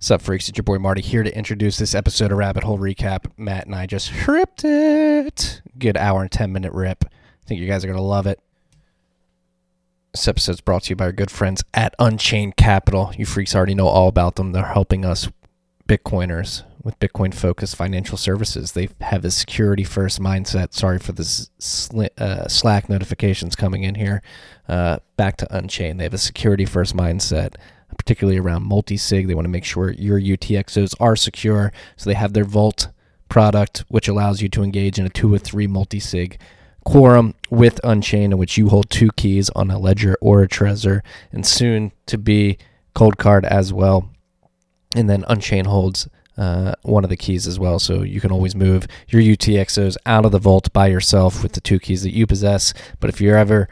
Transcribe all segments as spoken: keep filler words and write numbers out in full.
Sup, freaks? It's your boy Marty here to introduce this episode of Rabbit Hole Recap. Matt and I just ripped it. Good hour and ten minute rip. I think you guys are going to love it. This episode is brought to you by our good friends at Unchained Capital. You freaks already know all about them. They're helping us Bitcoiners with Bitcoin-focused financial services. They have a security-first mindset. Sorry for the sl- uh, Slack notifications coming in here. Uh, back to Unchained. They have a security-first mindset, particularly around multi-sig. They want to make sure your U T X Os are secure. So they have their Vault product, which allows you to engage in a two or three multi-sig quorum with Unchained, in which you hold two keys on a Ledger or a Trezor, and soon to be Cold Card as well. And then Unchained holds uh, one of the keys as well. So you can always move your U T X Os out of the Vault by yourself with the two keys that you possess. But if you ever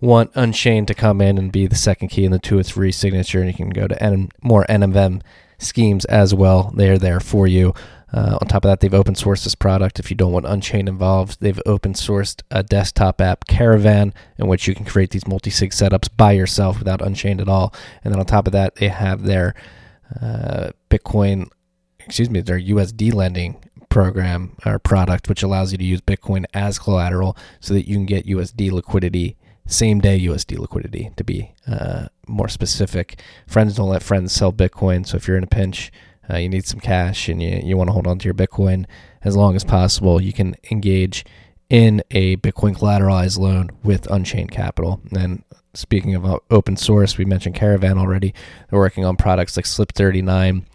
want Unchained to come in and be the second key in the two or three signature, and you can go to N- more N M M schemes as well, they're there for you. Uh, on top of that, they've open sourced this product. If you don't want Unchained involved, they've open sourced a desktop app, Caravan, in which you can create these multi-sig setups by yourself without Unchained at all. And then on top of that, they have their Uh, Bitcoin, excuse me, their U S D lending program or product, which allows you to use Bitcoin as collateral so that you can get U S D liquidity, same day U S D liquidity, to be uh, more specific. Friends don't let friends sell Bitcoin. So if you're in a pinch, uh, you need some cash and you, you want to hold on to your Bitcoin as long as possible, you can engage in a Bitcoin collateralized loan with Unchained Capital. And speaking of open source, we mentioned Caravan already. They're working on products like Slip thirty-nine,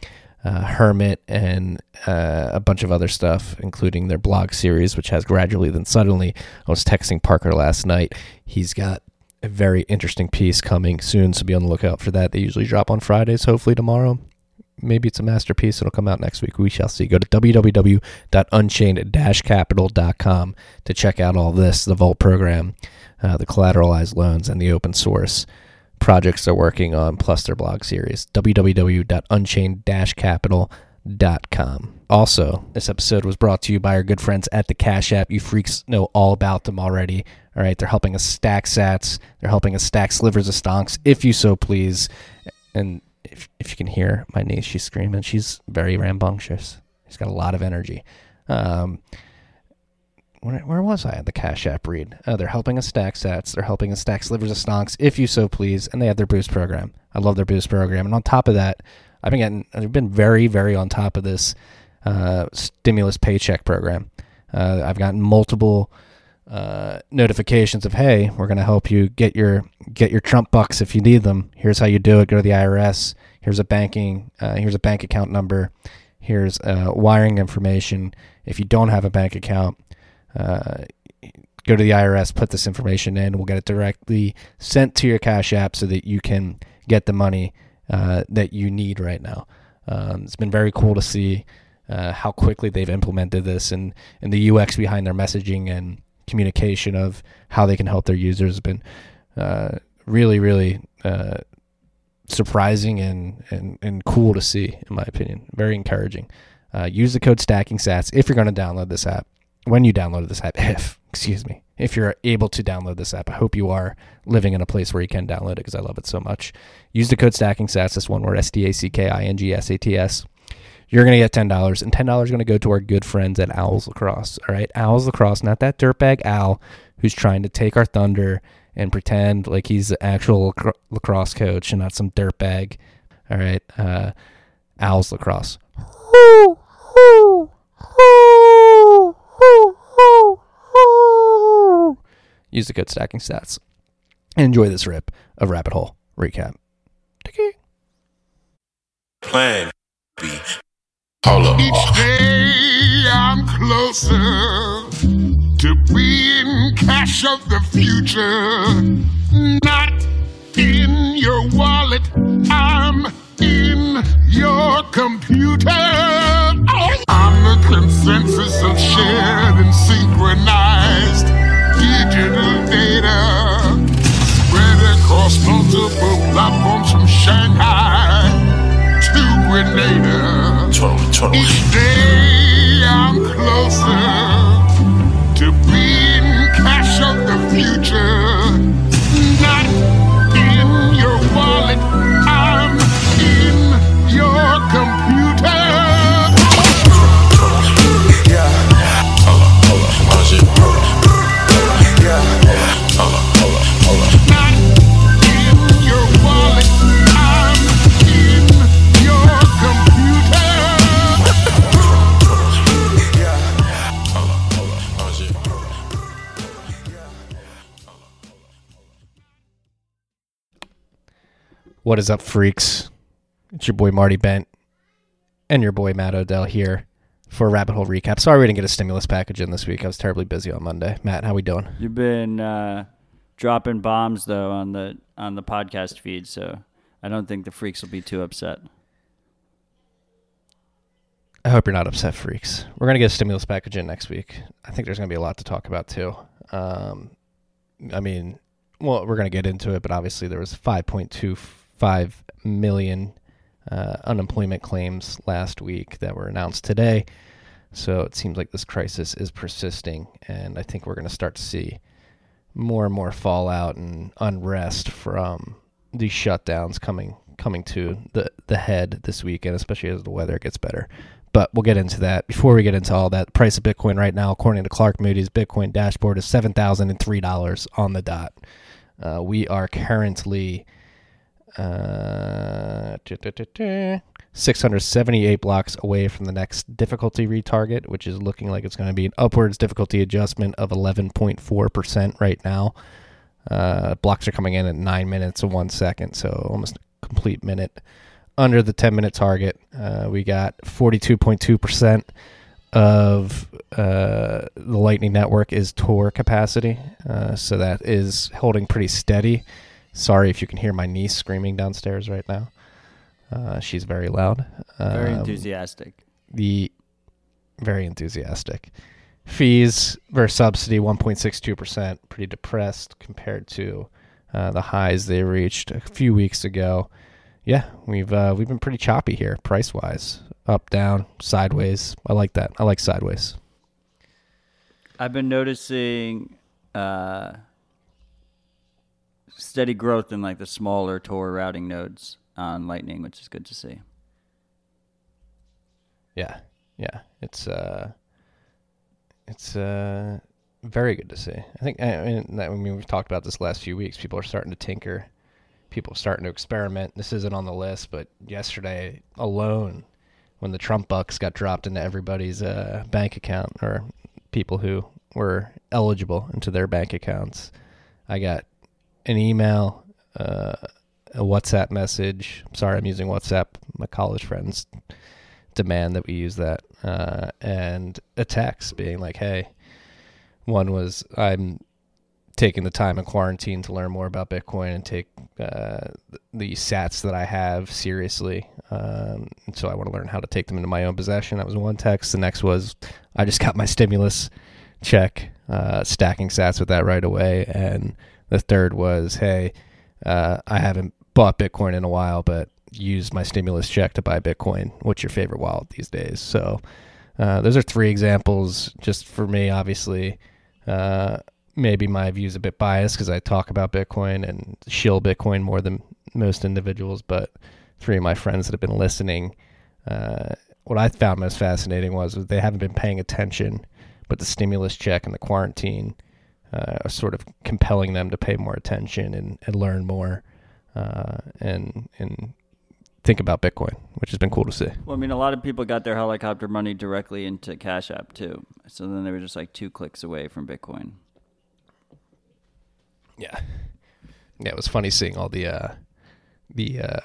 uh, Hermit, and uh, a bunch of other stuff, including their blog series, which has Gradually Then Suddenly. I was texting Parker last night. He's got a very interesting piece coming soon, so be on the lookout for that. They usually drop on Fridays, hopefully tomorrow. Maybe it's a masterpiece. It'll come out next week. We shall see. Go to w w w dot unchained dash capital dot com to check out all this, the Vault program, uh, the collateralized loans, and the open source projects they're working on, plus their blog series. w w w dot unchained dash capital dot com. Also, this episode was brought to you by our good friends at the Cash App. You freaks know all about them already. All right, they're helping us stack sats. They're helping us stack slivers of stonks, if you so please. And If, if you can hear my niece, she's screaming. She's very rambunctious. She's got a lot of energy. Um, where, where was I at the Cash App read? Oh, they're helping us stack sats. They're helping us stack slivers of stonks, if you so please. And they have their Boost program. I love their Boost program. And on top of that, I've been getting, I've been very, very on top of this uh, stimulus paycheck program. Uh, I've gotten multiple uh, notifications of, hey, we're going to help you get your get your Trump bucks if you need them. Here's how you do it. Go to the I R S. Here's a banking, uh, here's a bank account number. Here's uh, wiring information. If you don't have a bank account, uh, go to the I R S, put this information in. We'll get it directly sent to your Cash App so that you can get the money uh, that you need right now. Um, it's been very cool to see uh, how quickly they've implemented this and, and the U X behind their messaging and communication of how they can help their users has been uh, really, really uh, surprising and, and, and cool to see, in my opinion. Very encouraging. Uh, use the code STACKINGSATS if you're going to download this app. When you download this app, if, excuse me, if you're able to download this app, I hope you are living in a place where you can download it because I love it so much. Use the code STACKINGSATS, that's one word, S D A C K I N G S A T S. You're going to get ten dollars, and ten dollars is going to go to our good friends at Owls Lacrosse, all right? Owls Lacrosse, not that dirtbag Owl who's trying to take our thunder and pretend like he's the actual lacrosse coach and not some dirtbag, all right? Uh, Owls Lacrosse. Use the code Stacking Stats and enjoy this rip of Rabbit Hole Recap. Plan B. Each day I'm closer to being cash of the future. Not in your wallet, I'm in your computer. I'm the consensus of shared and synchronized digital data spread across multiple platforms from Shanghai to Grenada. Each day I'm closer to being cash of the future. Not in your wallet, I'm in your computer. What is up, freaks? It's your boy Marty Bent and your boy Matt Odell here for Rabbit Hole Recap. Sorry we didn't get a stimulus package in this week. I was terribly busy on Monday. Matt, how we doing? You've been uh, dropping bombs, though, on the on the podcast feed, so I don't think the freaks will be too upset. I hope you're not upset, freaks. We're going to get a stimulus package in next week. I think there's going to be a lot to talk about, too. Um, I mean, well, we're going to get into it, but obviously there was five point two five million uh, unemployment claims last week that were announced today. So it seems like this crisis is persisting, and I think we're going to start to see more and more fallout and unrest from these shutdowns coming coming to the, the head this weekend, especially as the weather gets better. But we'll get into that. Before we get into all that, the price of Bitcoin right now, according to Clark Moody's Bitcoin dashboard, is seven thousand three dollars on the dot. Uh, we are currently uh, six hundred seventy-eight blocks away from the next difficulty retarget, which is looking like it's going to be an upwards difficulty adjustment of eleven point four percent right now. Uh, blocks are coming in at nine minutes and one second, so almost a complete minute under the ten-minute target. Uh, we got forty-two point two percent of uh, the Lightning Network is Tor capacity, uh, so that is holding pretty steady. Sorry if you can hear my niece screaming downstairs right now. Uh, she's very loud. Um, very enthusiastic. The very enthusiastic. Fees versus subsidy, one point six two percent, pretty depressed compared to uh, the highs they reached a few weeks ago. Yeah, we've uh, we've been pretty choppy here, price-wise. Up, down, sideways. I like that. I like sideways. I've been noticing uh, steady growth in like the smaller Tor routing nodes on Lightning, which is good to see. Yeah, yeah. It's uh, it's uh, very good to see. I think I mean, I mean we've talked about this the last few weeks. People are starting to tinker. People starting to experiment. This isn't on the list, but yesterday alone, when the Trump bucks got dropped into everybody's uh, bank account, or people who were eligible into their bank accounts, I got an email, uh, a WhatsApp message. I'm sorry, I'm using WhatsApp. My college friends demand that we use that. Uh, and a text being like, hey, one was, I'm taking the time in quarantine to learn more about Bitcoin and take uh, the sats that I have seriously. Um, and so I want to learn how to take them into my own possession. That was one text. The next was, I just got my stimulus check, uh, stacking sats with that right away. And the third was, hey, uh, I haven't bought Bitcoin in a while, but used my stimulus check to buy Bitcoin. What's your favorite wallet these days? So uh, those are three examples just for me, obviously. Uh, Maybe my view's a bit biased because I talk about Bitcoin and shill Bitcoin more than most individuals, but three of my friends that have been listening, uh, what I found most fascinating was they haven't been paying attention, but the stimulus check and the quarantine uh, are sort of compelling them to pay more attention and, and learn more uh, and and think about Bitcoin, which has been cool to see. Well, I mean, a lot of people got their helicopter money directly into Cash App too, so then they were just like two clicks away from Bitcoin. Yeah, yeah. It was funny seeing all the uh, the uh,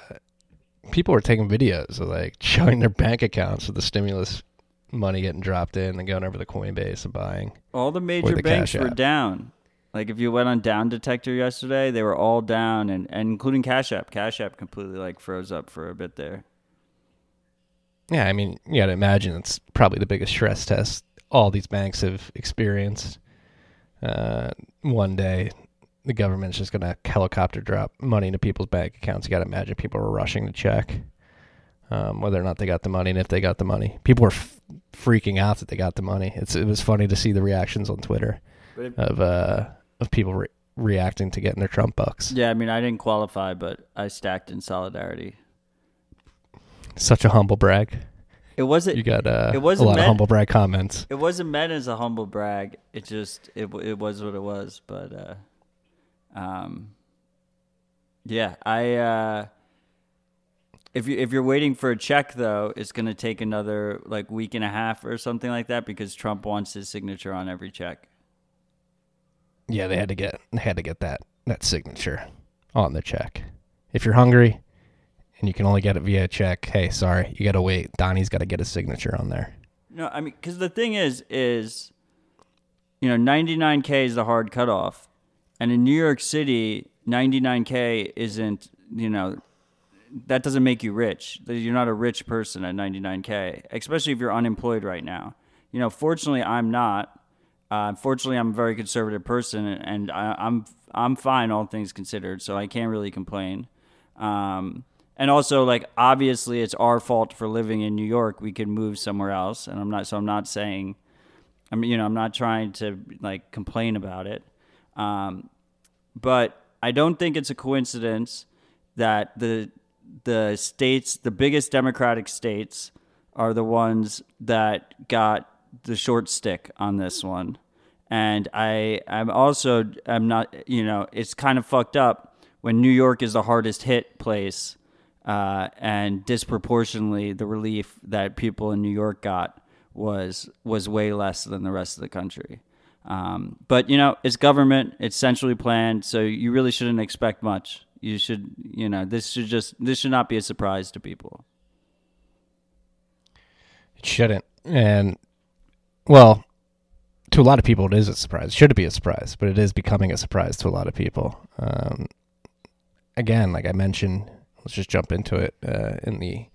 people were taking videos of like showing their bank accounts with the stimulus money getting dropped in and going over the Coinbase and buying. All the major the banks were down. Like if you went on Down Detector yesterday, they were all down, and, and including Cash App. Cash App completely like froze up for a bit there. Yeah, I mean, you got to imagine it's probably the biggest stress test all these banks have experienced. Uh, one day. The government's just going to helicopter drop money into people's bank accounts. You got to imagine people were rushing to check um, whether or not they got the money, and if they got the money. People were f- freaking out that they got the money. It's It was funny to see the reactions on Twitter of uh, of people re- reacting to getting their Trump bucks. Yeah, I mean, I didn't qualify, but I stacked in solidarity. Such a humble brag. It wasn't. You got uh, it wasn't a lot meant, of humble brag comments. It wasn't meant as a humble brag. It just, it, it was what it was, but... Uh... Um, yeah, I, uh, if you, if you're waiting for a check though, it's going to take another like week and a half or something like that because Trump wants his signature on every check. Yeah. They had to get, they had to get that, that signature on the check. If you're hungry, and you can only get it via check, hey, sorry, you got to wait. Donnie's got to get a signature on there. No, I mean, because the thing is, is, you know, ninety-nine K is the hard cutoff. And in New York City, ninety-nine K isn't, you know, that doesn't make you rich. You're not a rich person at ninety-nine K, especially if you're unemployed right now. You know, fortunately, I'm not. Uh, fortunately, I'm a very conservative person, and I, I'm I'm fine, all things considered, so I can't really complain. Um, and also, like, obviously, it's our fault for living in New York. We could move somewhere else, and I'm not. So I'm not saying, I'm you know, I'm not trying to like complain about it. Um, but I don't think it's a coincidence that the the states, the biggest Democratic states, are the ones that got the short stick on this one. And I, I'm also, I'm not, you know, it's kind of fucked up when New York is the hardest hit place, uh, and disproportionately the relief that people in New York got was was way less than the rest of the country. Um, but, you know, it's government, it's centrally planned, so you really shouldn't expect much. You should, you know, this should just, this should not be a surprise to people. It shouldn't. And, well, to a lot of people, it is a surprise. It should be a surprise, but it is becoming a surprise to a lot of people. Um, again, like I mentioned, let's just jump into it uh, in the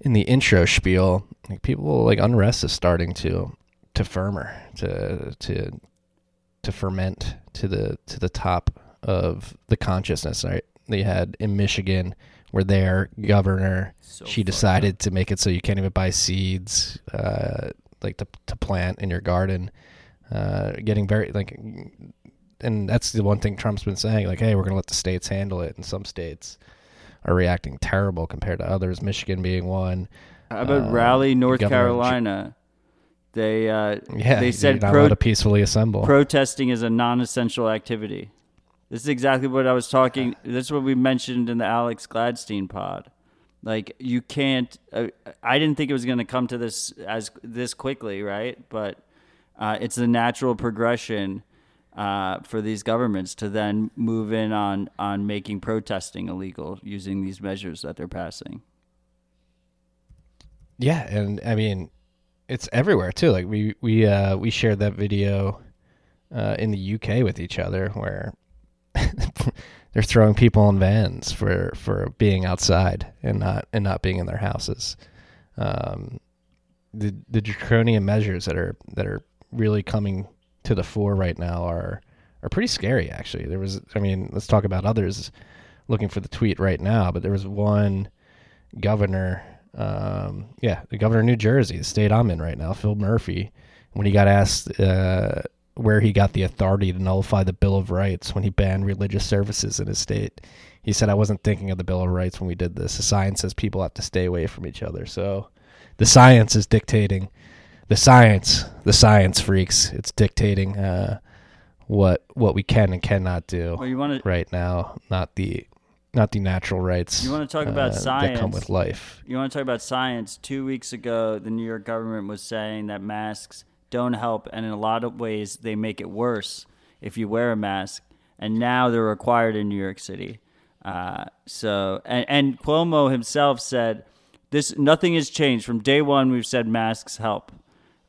in the intro spiel. Like people, like unrest is starting to to firmer to to to ferment to the to the top of the consciousness. Right? They had in Michigan, where their governor, so she decided to make it so you can't even buy seeds. Uh, like to to plant in your garden, uh, getting very like, and that's the one thing Trump's been saying, like, hey, we're gonna let the states handle it, and some states are reacting terrible compared to others. Michigan being one. How about uh, Raleigh, North Carolina? Ch- they uh, yeah, they said not pro- allowed to peacefully assemble. Protesting is a non-essential activity. This is exactly what I was talking. This is what we mentioned in the Alex Gladstein pod. Like, you can't uh, – I didn't think it was going to come to this as this quickly, right? But uh, it's the natural progression uh, for these governments to then move in on, on making protesting illegal using these measures that they're passing. Yeah, and, I mean, it's everywhere, too. Like, we we, uh, we shared that video uh, in the U K with each other where – they're throwing people in vans for, for being outside and not and not being in their houses. Um, the the draconian measures that are that are really coming to the fore right now are are pretty scary. Actually, there was I mean, let's talk about others. Looking for the tweet right now, but there was one governor, um, yeah, the governor of New Jersey, the state I'm in right now, Phil Murphy, when he got asked. Uh, where he got the authority to nullify the Bill of Rights when he banned religious services in his state. He said, I wasn't thinking of the Bill of Rights when we did this. The science says people have to stay away from each other. So the science is dictating, the science, the science freaks, it's dictating uh, what what we can and cannot do well, you wanna, right now, not the not the natural rights you wanna talk about uh, science, that come with life. You want to talk about science. Two weeks ago, the New York government was saying that masks don't help, and in a lot of ways they make it worse if you wear a mask, and now they're required in New York City. Uh, so and, and Cuomo himself said this, nothing has changed from day one. We've said masks help,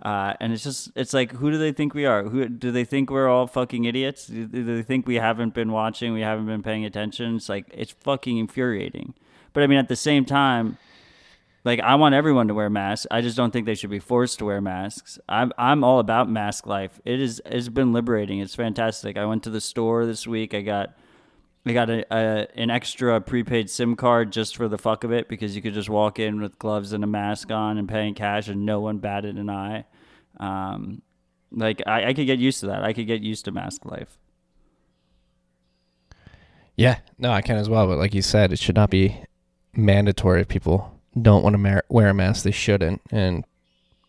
uh, and it's just it's like, who do they think we are? Who do they think we're all fucking idiots? Do they think we haven't been watching? We haven't been paying attention? It's like, it's fucking infuriating. But I mean, at the same time, like, I want everyone to wear masks. I just don't think they should be forced to wear masks. I'm I'm all about mask life. It is it's been liberating. It's fantastic. I went to the store this week. I got I got a, a an extra prepaid SIM card just for the fuck of it, because you could just walk in with gloves and a mask on and paying cash, and no one batted an eye. Um, like I, I could get used to that. I could get used to mask life. Yeah, no, I can as well. But like you said, it should not be mandatory if people don't want to wear a mask, they shouldn't, and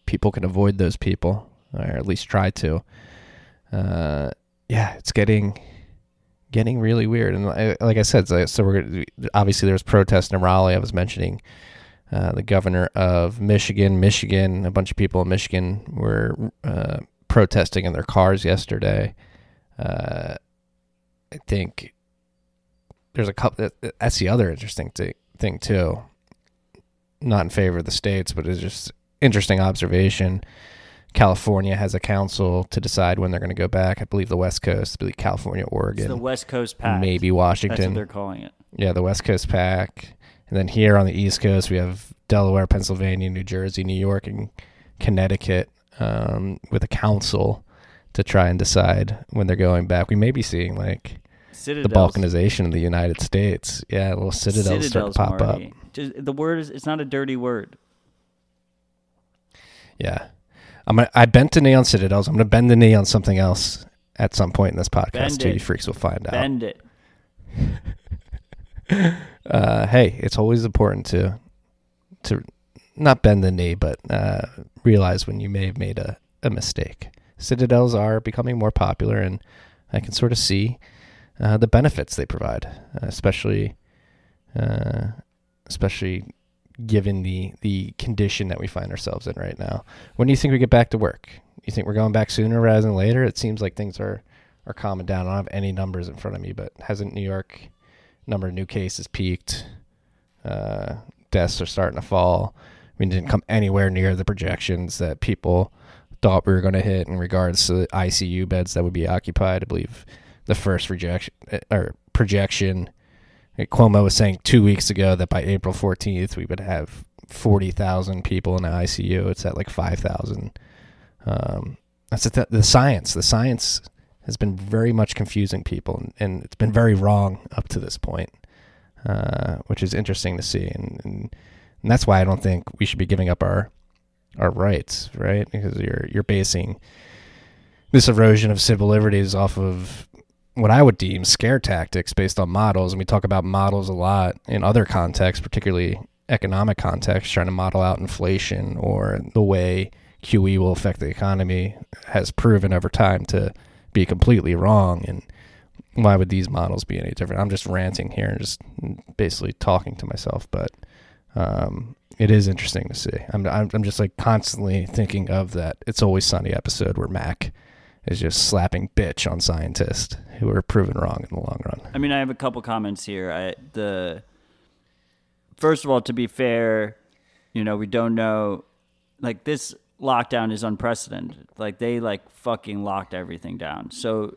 people can avoid those people, or at least try to. Uh, yeah, it's getting getting really weird. And I, like I said, so, so we're gonna, obviously there was protests in Raleigh. I was mentioning uh, the governor of Michigan. Michigan, a bunch of people in Michigan were uh, protesting in their cars yesterday. Uh, I think there's a couple. That's the other interesting thing. thing too. Not in favor of the states, but it's just interesting observation. California has a council to decide when they're going to go back. I believe the West Coast, I believe California, Oregon. It's the West Coast Pack. Maybe Washington. That's what they're calling it. Yeah, the West Coast Pack. And then here on the East Coast, we have Delaware, Pennsylvania, New Jersey, New York, and Connecticut um, with a council to try and decide when they're going back. We may be seeing like Citadels. The balkanization of the United States. Yeah, little citadels, citadels start to pop Marty. Up. Just, the word is, it's not a dirty word. Yeah. I'm gonna, I bent the knee on citadels. I'm going to bend the knee on something else at some point in this podcast, too. You freaks will find out. Bend it. uh, hey, it's always important to to not bend the knee, but uh, realize when you may have made a, a mistake. Citadels are becoming more popular, and I can sort of see uh, the benefits they provide, especially uh, especially. given the, the condition that we find ourselves in right now. When do you think we get back to work? You think we're going back sooner rather than later? It seems like things are, are calming down. I don't have any numbers in front of me, but hasn't New York number of new cases peaked? Uh, deaths are starting to fall. We didn't come anywhere near the projections that people thought we were going to hit in regards to the I C U beds that would be occupied. I believe the first rejection or projection Cuomo was saying two weeks ago that by April fourteenth, we would have forty thousand people in the I C U. It's at like five thousand. Um, that's the, the science. The science has been very much confusing people, and, and it's been very wrong up to this point, uh, which is interesting to see. And, and, and that's why I don't think we should be giving up our our rights, right? Because you're you're basing this erosion of civil liberties off of what I would deem scare tactics based on models. And we talk about models a lot in other contexts, particularly economic contexts, trying to model out inflation or the way Q E will affect the economy has proven over time to be completely wrong. And why would these models be any different? I'm just ranting here and just basically talking to myself, but um, it is interesting to see. I'm, I'm just like constantly thinking of that It's Always Sunny episode where Mac is just slapping bitch on scientists who are proven wrong in the long run. I mean, I have a couple comments here. I, the first of all, to be fair, you know, we don't know. Like, this lockdown is unprecedented. Like, they like fucking locked everything down. So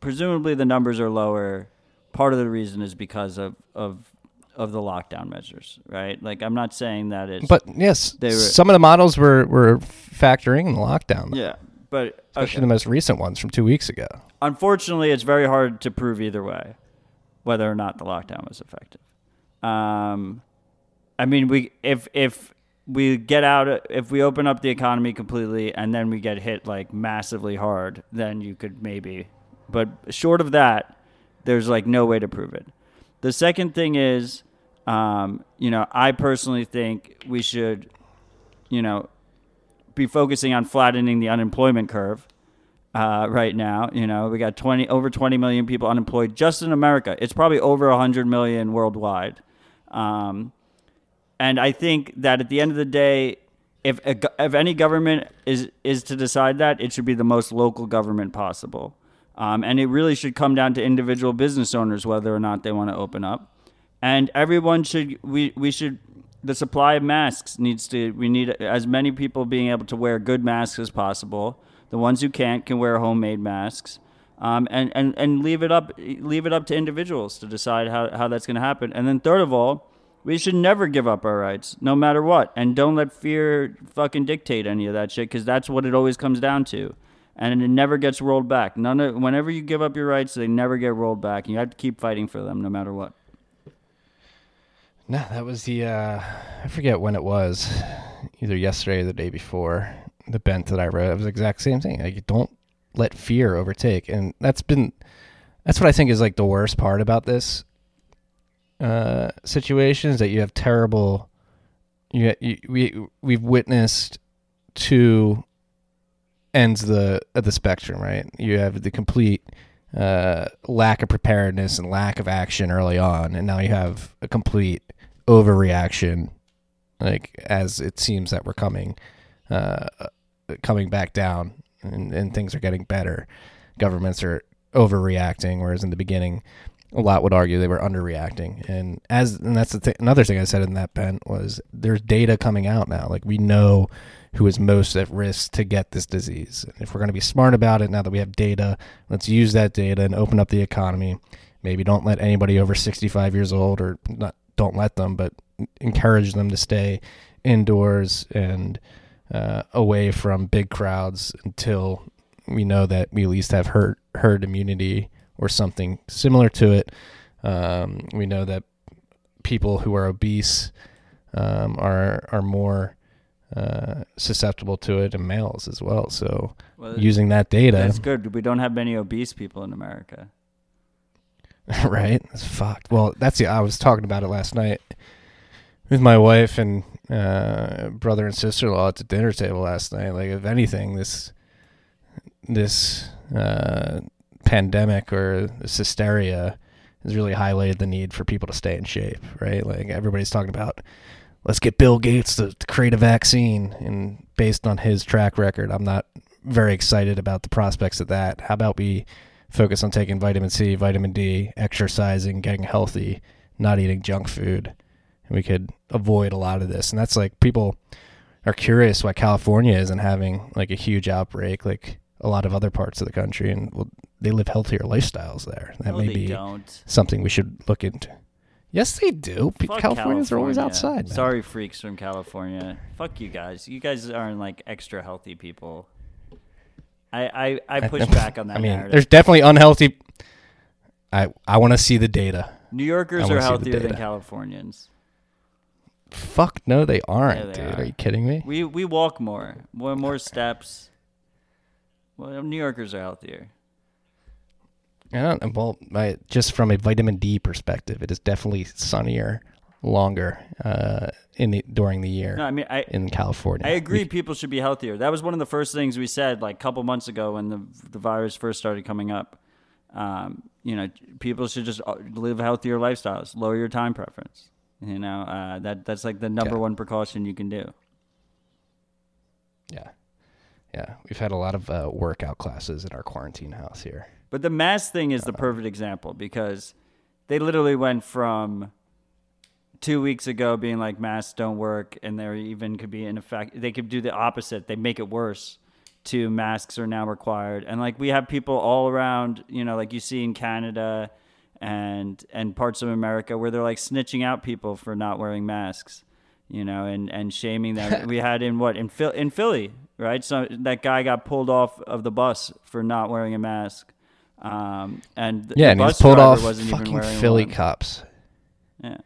presumably the numbers are lower. Part of the reason is because of of of the lockdown measures, right? Like, I'm not saying that it's. But yes, they were, some of the models were were factoring in the lockdown. Though. Yeah. But, especially okay. The most recent ones from two weeks ago. Unfortunately, it's very hard to prove either way whether or not the lockdown was effective. Um, I mean, we if if we get out, if we open up the economy completely and then we get hit like massively hard, then you could maybe. But short of that, there's like no way to prove it. The second thing is, um, you know, I personally think we should, you know, be focusing on flattening the unemployment curve uh, right now. You know, we got twenty over twenty million people unemployed just in America. It's probably over one hundred million worldwide. Um, and I think that at the end of the day, if a, if any government is is to decide that, it should be the most local government possible. Um, and it really should come down to individual business owners whether or not they want to open up. And everyone should we we should. The supply of masks needs to, we need as many people being able to wear good masks as possible. The ones who can't can wear homemade masks, um, and, and, and leave it up, leave it up to individuals to decide how, how that's going to happen. And then third of all, we should never give up our rights, no matter what. And don't let fear fucking dictate any of that shit, because that's what it always comes down to. And it never gets rolled back. None of, whenever you give up your rights, they never get rolled back. And you have to keep fighting for them no matter what. No, that was the, uh, I forget when it was, either yesterday or the day before, the bent that I read. It was the exact same thing. Like, don't let fear overtake. And that's been, that's what I think is like the worst part about this uh, situation is that you have terrible, you, you, we, we've witnessed two ends of the, of the spectrum, right? You have the complete uh, lack of preparedness and lack of action early on. And now you have a complete overreaction, like as it seems that we're coming, uh, coming back down and, and things are getting better. Governments are overreacting, whereas in the beginning, a lot would argue they were underreacting. And as and that's the th- another thing I said in that pen was there's data coming out now. Like, we know who is most at risk to get this disease. And if we're going to be smart about it now that we have data, let's use that data and open up the economy. Maybe don't let anybody over sixty-five years old, or not don't let them, but encourage them to stay indoors and uh, away from big crowds until we know that we at least have herd, herd immunity or something similar to it. Um, we know that people who are obese um, are are more uh, susceptible to it, and males as well. So well, using that data... That's good. We don't have many obese people in America. Right? That's fucked. Well, that's the... I was talking about it last night with my wife and uh, brother and sister-in-law at the dinner table last night. Like, if anything, this... this uh, pandemic or this hysteria has really highlighted the need for people to stay in shape, right? Like, everybody's talking about, let's get Bill Gates to, to create a vaccine. And based on his track record, I'm not very excited about the prospects of that. How about we focus on taking vitamin C, vitamin D, exercising, getting healthy, not eating junk food. And we could avoid a lot of this. And that's like, people are curious why California isn't having like a huge outbreak, like a lot of other parts of the country, and well, they live healthier lifestyles there. That no, may be don't. something we should look into. Yes, they do. Fuck Californians California. Are always outside. Man. Sorry, freaks from California. Fuck you guys. You guys aren't like extra healthy people. I I, I push I, back on that. I mean, narrative. There's definitely unhealthy. I I want to see the data. New Yorkers are healthier than Californians. Fuck no, they aren't, yeah, they dude. Are. Are you kidding me? We we walk more, more, more steps. Well, New Yorkers are healthier. I don't, well, I, just from a vitamin D perspective, it is definitely sunnier, longer uh, in the during the year. No, I mean, I, in California, I agree. We, people should be healthier. That was one of the first things we said, like a couple months ago, when the the virus first started coming up. Um, you know, people should just live healthier lifestyles, lower your time preference. You know, uh, that that's like the number yeah. one precaution you can do. Yeah. Yeah, we've had a lot of uh, workout classes in our quarantine house here. But the mask thing is the perfect example, because they literally went from two weeks ago being like, masks don't work, and they even could be in effect. They could do the opposite. They make it worse to masks are now required. And like, we have people all around, you know, like you see in Canada and and parts of America where they're like snitching out people for not wearing masks, you know, and, and shaming them. We had in what? In Phil- in Philly. Right, so that guy got pulled off of the bus for not wearing a mask, um, and the, yeah, the and bus he was pulled driver off wasn't fucking even wearing Philly one. Cops. Yeah,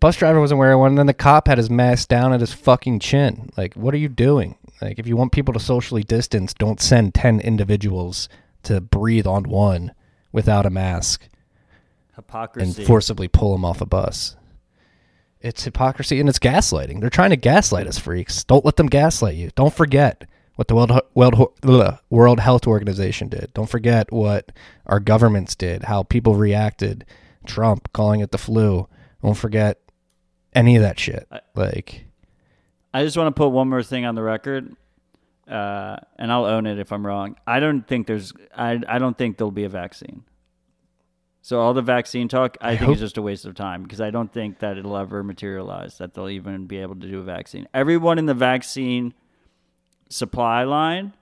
bus driver wasn't wearing one, and then the cop had his mask down at his fucking chin. Like, what are you doing? Like, if you want people to socially distance, don't send ten individuals to breathe on one without a mask. Hypocrisy. And forcibly pull them off a bus. It's hypocrisy, and it's gaslighting. They're trying to gaslight us, freaks. Don't let them gaslight you. Don't forget what the World, World, World Health Organization did. Don't forget what our governments did, how people reacted, Trump calling it the flu. Don't forget any of that shit. I, like, I just want to put one more thing on the record, uh, and I'll own it if I'm wrong. I don't think there's. I I don't think there'll be a vaccine. So all the vaccine talk, I, I think, hope. is just a waste of time, because I don't think that it'll ever materialize, that they'll even be able to do a vaccine. Everyone in the vaccine supply line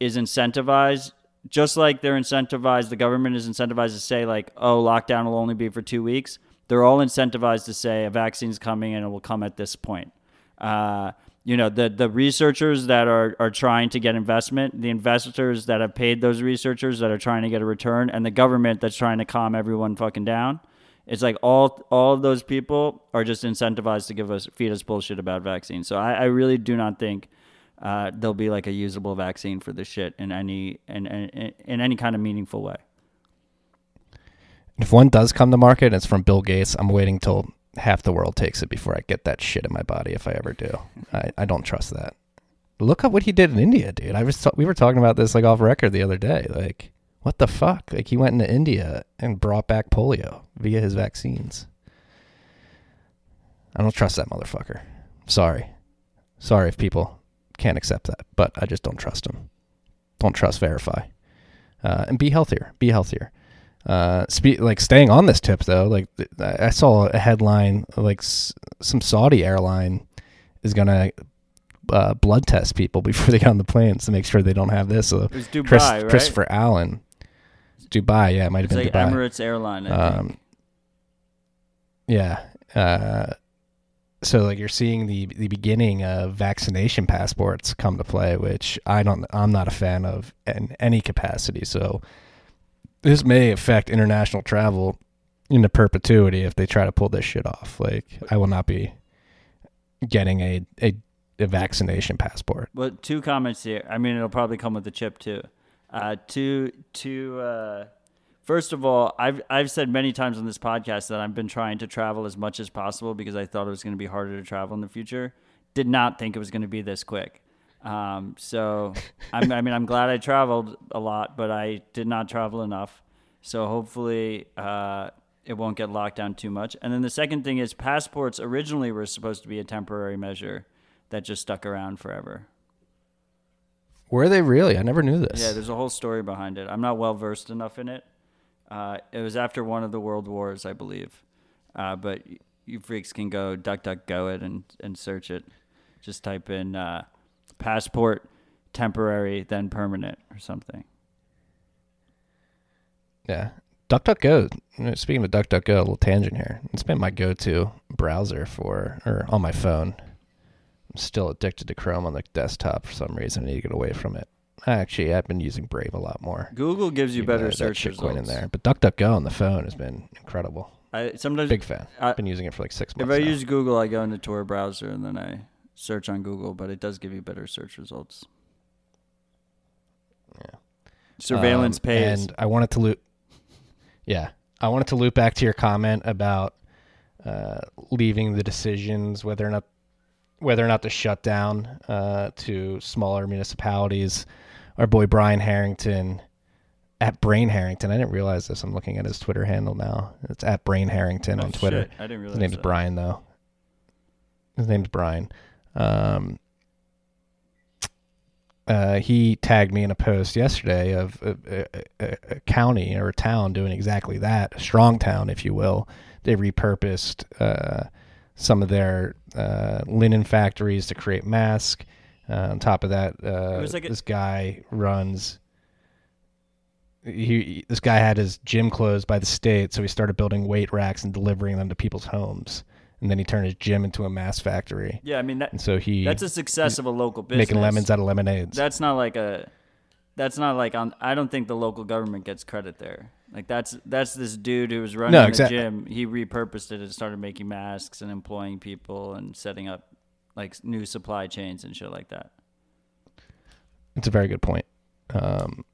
is incentivized, just like they're incentivized, the government is incentivized to say, like, oh, lockdown will only be for two weeks. They're all incentivized to say a vaccine's coming and it will come at this point. Uh, you know, the the researchers that are, are trying to get investment, the investors that have paid those researchers that are trying to get a return, and the government that's trying to calm everyone fucking down. It's like all all of those people are just incentivized to give us feed us bullshit about vaccines. So I, I really do not think Uh, there'll be like a usable vaccine for this shit in any in, in, in any kind of meaningful way. If one does come to market and it's from Bill Gates, I'm waiting till half the world takes it before I get that shit in my body, if I ever do. I, I don't trust that. Look at what he did in India, dude. I was t- we were talking about this like off record the other day. Like, what the fuck? Like, he went into India and brought back polio via his vaccines. I don't trust that motherfucker. Sorry. Sorry if people can't accept that, but I just don't trust them. Don't trust, verify, uh, and be healthier. Be healthier. Uh, spe- like staying on this tip though, like th- I saw a headline like s- some Saudi airline is gonna uh, blood test people before they get on the planes to make sure they don't have this. So it was Dubai, Chris- right? Christopher Allen, Dubai, yeah, it might have been like Dubai. Emirates airline. I um, think. Yeah. Uh, so like you're seeing the the beginning of vaccination passports come to play, which I don't, I'm not a fan of in any capacity. So. This may affect international travel into perpetuity if they try to pull this shit off. Like, I will not be getting a, a, a vaccination passport. Well, two comments here. I mean, it'll probably come with a chip too. Uh, two, two, uh, first of all, I've, I've said many times on this podcast that I've been trying to travel as much as possible because I thought it was going to be harder to travel in the future. Did not think it was going to be this quick. Um, so I'm, I mean, I'm glad I traveled a lot, but I did not travel enough. So hopefully, uh, it won't get locked down too much. And then the second thing is passports originally were supposed to be a temporary measure that just stuck around forever. Were they really? I never knew this. Yeah. There's a whole story behind it. I'm not well versed enough in it. Uh, it was after one of the world wars, I believe. Uh, but you freaks can go DuckDuckGo it and, and search it. Just type in, uh, passport temporary then permanent or something. Yeah. DuckDuckGo. Speaking of DuckDuckGo, a little tangent here. It's been my go-to browser for, or on my phone. I'm still addicted to Chrome on the desktop for some reason. I need to get away from it. Actually, I've been using Brave a lot more. Google gives you better search results in there, but DuckDuckGo on the phone has been incredible. I sometimes big fan. I, I've been using it for like six months. If I now. use Google, I go into Tor browser and then I search on Google, but it does give you better search results. Yeah. Surveillance um, pays. And I wanted to loop. Yeah. I wanted to loop back to your comment about uh, leaving the decisions, whether or not, whether or not to shut down uh, to smaller municipalities. Our boy, Brian Harrington at Brain Harrington. I didn't realize this. I'm looking at his Twitter handle now. It's at Brain Harrington oh, on Twitter. Shit. I didn't realize his name's that. Brian though. His name's Brian. Um, uh, he tagged me in a post yesterday of a, a, a county or a town doing exactly that, a strong town, if you will. They repurposed uh, some of their uh, linen factories to create masks. Uh, on top of that, uh, like a- this guy runs... He, this guy had his gym closed by the state, so he started building weight racks and delivering them to people's homes. And then he turned his gym into a mass factory. Yeah, I mean, that, and so he that's a success of a local business. Making lemons out of lemonades. That's not like a, that's not like on. I don't think the local government gets credit there. Like that's that's this dude who was running no, exactly. the gym. He repurposed it and started making masks and employing people and setting up like new supply chains and shit like that. It's a very good point. Um,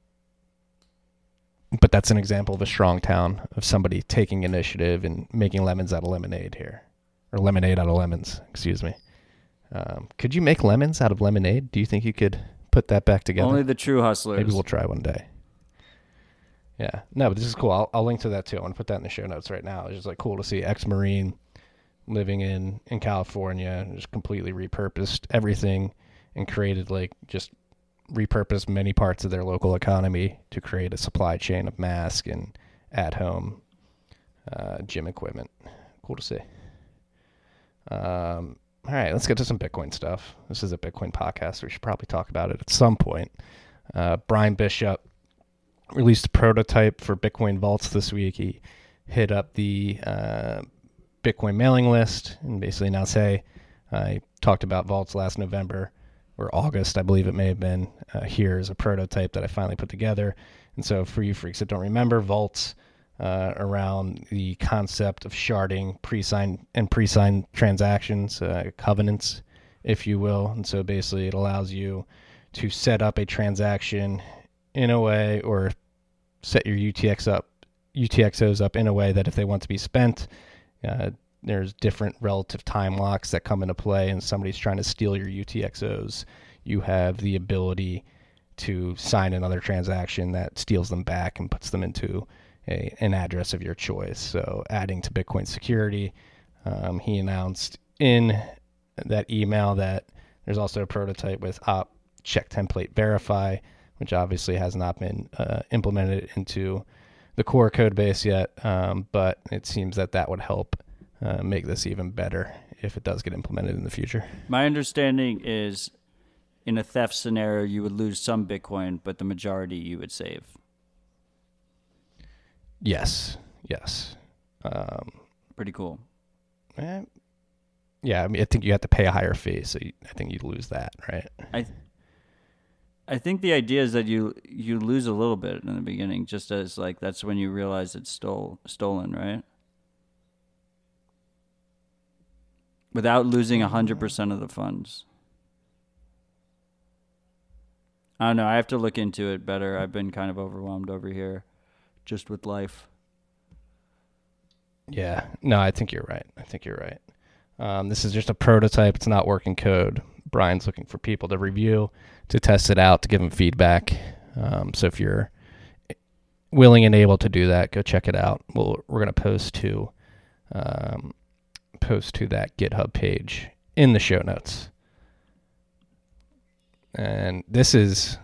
but that's an example of a strong town of somebody taking initiative and making lemons out of lemonade here. Or lemonade out of lemons, excuse me. Um, could you make lemons out of lemonade? Do you think you could put that back together? Only the true hustlers. Maybe we'll try one day. Yeah. No, but this is cool. I'll, I'll link to that too. I want to put that in the show notes right now. It's just like cool to see ex-Marine living in, in California and just completely repurposed everything and created like just repurposed many parts of their local economy to create a supply chain of masks and at-home uh, gym equipment. Cool to see. Um, all right, let's get to some Bitcoin stuff. This is a Bitcoin podcast. We should probably talk about it at some point. Uh, Brian Bishop released a prototype for Bitcoin vaults this week. He hit up the uh, Bitcoin mailing list and basically now say, uh, he talked about vaults last November or August, I believe it may have been. Uh, here's a prototype that I finally put together. And so for you freaks that don't remember, vaults Uh, around the concept of sharding, pre-signed and pre-signed transactions, uh, covenants, if you will. And so basically it allows you to set up a transaction in a way or set your U T X up, U T X Os up in a way that if they want to be spent, uh, there's different relative time locks that come into play and somebody's trying to steal your U T X Os. You have the ability to sign another transaction that steals them back and puts them into A, an address of your choice. So adding to Bitcoin security, um, he announced in that email that there's also a prototype with op check template verify, which obviously has not been uh, implemented into the core code base yet, um, but it seems that that would help uh, make this even better if it does get implemented in the future. My understanding is in a theft scenario, you would lose some Bitcoin, but the majority you would save. Yes, yes. Um, Pretty cool. Eh, yeah, I mean, I think you have to pay a higher fee, so you, I think you'd lose that, right? I th- I think the idea is that you you lose a little bit in the beginning, just as like that's when you realize it's stole stolen, right? Without losing one hundred percent of the funds. I don't know. I have to look into it better. I've been kind of overwhelmed over here just with life. Yeah. No, I think you're right. I think you're right. Um, this is just a prototype. It's not working code. Brian's looking for people to review, to test it out, to give them feedback. Um, so if you're willing and able to do that, go check it out. We'll, we're going to post to um, post to that GitHub page in the show notes. And this is,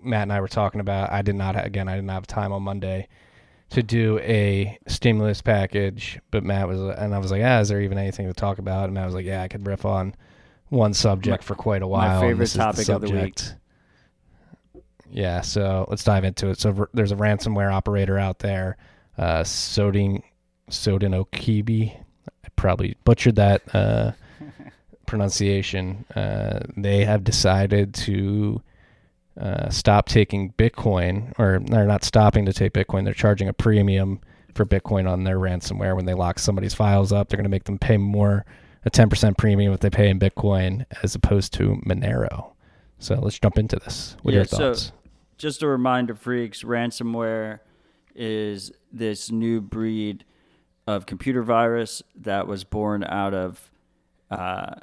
Matt and I were talking about, I did not, again, I didn't have time on Monday to do a stimulus package, but Matt was, and I was like, ah, is there even anything to talk about? And Matt was like, yeah, I could riff on one subject my, for quite a while. My favorite topic the of the week. Yeah, so let's dive into it. So there's a ransomware operator out there, uh, Sodin, Sodinokibi. I probably butchered that. Uh, pronunciation, uh, they have decided to uh, stop taking Bitcoin, or they're not stopping to take Bitcoin. They're charging a premium for Bitcoin on their ransomware. When they lock somebody's files up, they're going to make them pay more, a ten percent premium if they pay in Bitcoin as opposed to Monero. So let's jump into this. What are yeah, your thoughts? So just a reminder, freaks, ransomware is this new breed of computer virus that was born out of uh,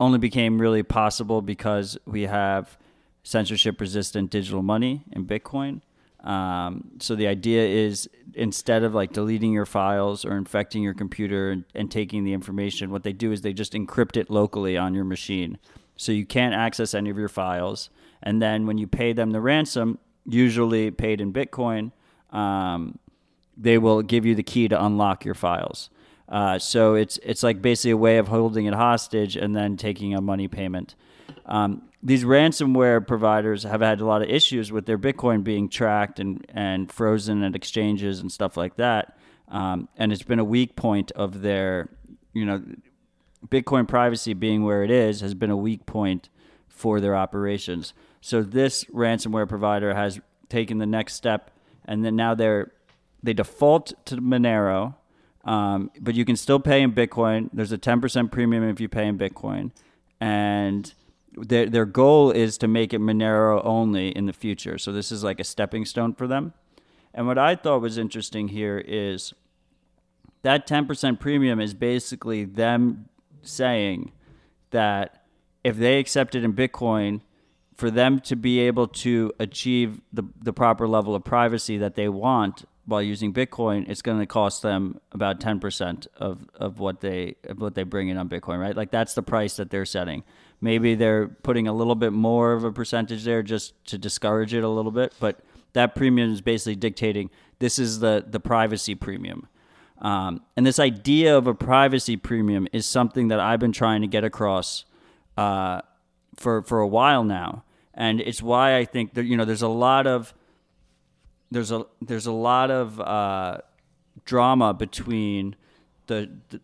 only became really possible because we have censorship-resistant digital money in Bitcoin. Um, so the idea is instead of like deleting your files or infecting your computer and, and taking the information, what they do is they just encrypt it locally on your machine. So you can't access any of your files. And then when you pay them the ransom, usually paid in Bitcoin, um, they will give you the key to unlock your files. Uh, so it's it's like basically a way of holding it hostage and then taking a money payment. Um, these ransomware providers have had a lot of issues with their Bitcoin being tracked and, and frozen at exchanges and stuff like that. Um, and it's been a weak point of their, you know, Bitcoin privacy being where it is has been a weak point for their operations. So this ransomware provider has taken the next step, and then now they're they default to Monero. Um, but you can still pay in Bitcoin. There's a ten percent premium if you pay in Bitcoin. And their their goal is to make it Monero only in the future. So this is like a stepping stone for them. And what I thought was interesting here is that ten percent premium is basically them saying that if they accept it in Bitcoin, for them to be able to achieve the, the proper level of privacy that they want while using Bitcoin, it's going to cost them about ten percent of, of what they of what they bring in on Bitcoin, right? Like that's the price that they're setting. Maybe they're putting a little bit more of a percentage there just to discourage it a little bit, but that premium is basically dictating this is the, the privacy premium. Um, and this idea of a privacy premium is something that I've been trying to get across uh, for for a while now. And it's why I think that, you know, there's a lot of There's a there's a lot of uh, drama between the the,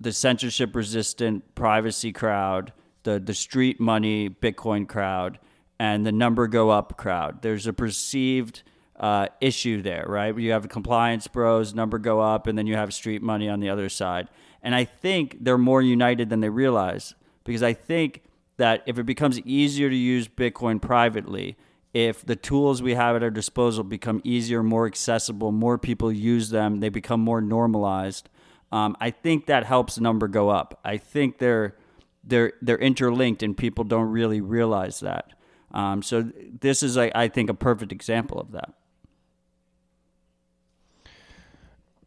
the censorship resistant privacy crowd, the, the street money Bitcoin crowd, and the number go up crowd. There's a perceived uh, issue there, right? You have compliance bros, number go up, and then you have street money on the other side. And I think they're more united than they realize, because I think that if it becomes easier to use Bitcoin privately, if the tools we have at our disposal become easier, more accessible, more people use them, they become more normalized, um, I think that helps number go up. I think they're they're they're interlinked and people don't really realize that. Um, so this is, I, I think, a perfect example of that.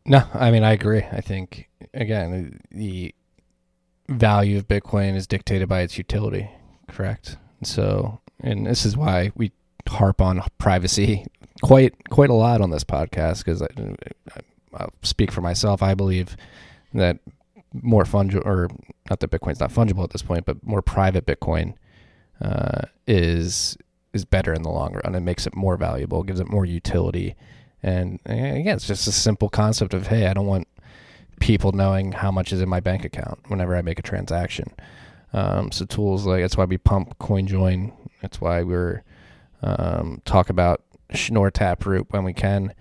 No, I mean, I agree. I think, again, the value of Bitcoin is dictated by its utility, correct? So, and this is why we harp on privacy quite quite a lot on this podcast because I, I, I speak for myself. I believe that more fungible, or not that Bitcoin's not fungible at this point, but more private Bitcoin uh, is is better in the long run. It makes it more valuable, gives it more utility. And again, it's just a simple concept of, hey, I don't want people knowing how much is in my bank account whenever I make a transaction. Um, so tools like, that's why we pump CoinJoin. That's why we're um, talk about Schnorr Taproot when we can.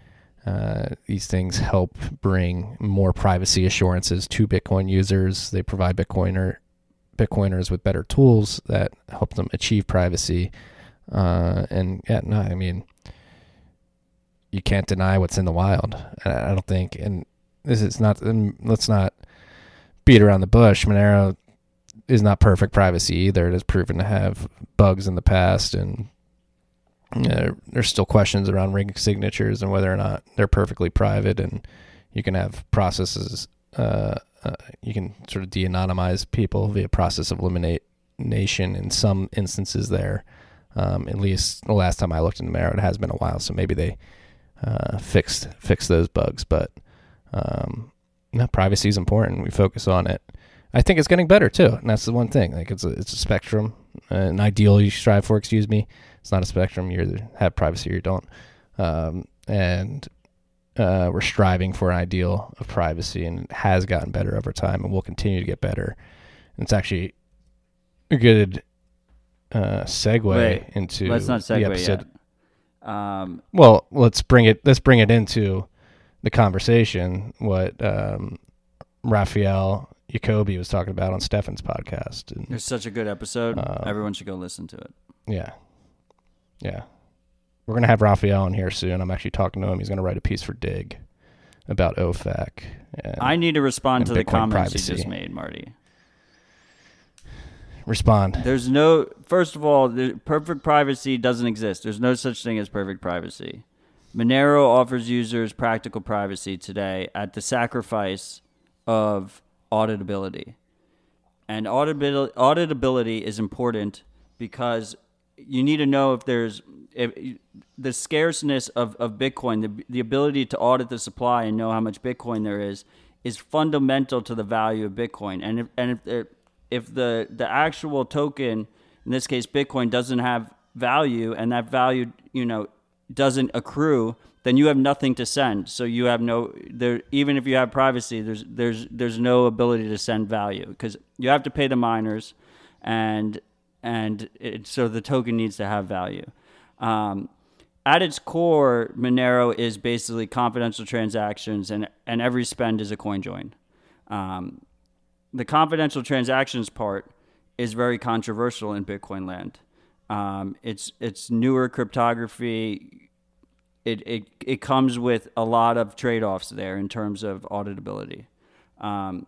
Uh, these things help bring more privacy assurances to Bitcoin users. They provide Bitcoiner, Bitcoiners with better tools that help them achieve privacy. Uh, and yeah, no, I mean, you can't deny what's in the wild. I don't think, and this is not, and let's not beat around the bush. Monero is not perfect privacy either. It has proven to have bugs in the past, and uh, there's still questions around ring signatures and whether or not they're perfectly private. And you can have processes, uh, uh, you can sort of de-anonymize people via process of elimination in some instances there. Um, at least the last time I looked into Monero, it has been a while, so maybe they uh, fixed fixed those bugs. But um, no, privacy is important. We focus on it. I think it's getting better too, and that's the one thing. Like it's a, it's a spectrum, uh, an ideal you strive for. Excuse me, it's not a spectrum. You either have privacy or you don't. Um, and uh, we're striving for an ideal of privacy, and it has gotten better over time, and will continue to get better. And it's actually a good uh, segue Wait, into let's not segue the episode. Yet. Um, well, let's bring it. Let's bring it into the conversation. What um, Rafael Jacobi was talking about on Stefan's podcast. And it's such a good episode. Uh, Everyone should go listen to it. Yeah. Yeah. We're going to have Rafael on here soon. I'm actually talking to him. He's going to write a piece for Dig about O F A C. And, I need to respond to Bitcoin the comments privacy. You just made, Marty. Respond. There's no, first of all, the perfect privacy doesn't exist. There's no such thing as perfect privacy. Monero offers users practical privacy today at the sacrifice of auditability. And auditabil- auditability is important because you need to know if there's if the scarceness of, of Bitcoin, the, the ability to audit the supply and know how much Bitcoin there is, is fundamental to the value of Bitcoin. And if, and if, if the, the actual token, in this case Bitcoin, doesn't have value and that value, you know, doesn't accrue, then you have nothing to send. So you have no there. Even if you have privacy, there's there's there's no ability to send value because you have to pay the miners, and and it, so the token needs to have value. Um, at its core, Monero is basically confidential transactions, and and every spend is a CoinJoin. Um, the confidential transactions part is very controversial in Bitcoin land. Um, it's it's newer cryptography. It, it it comes with a lot of trade-offs there in terms of auditability. Um,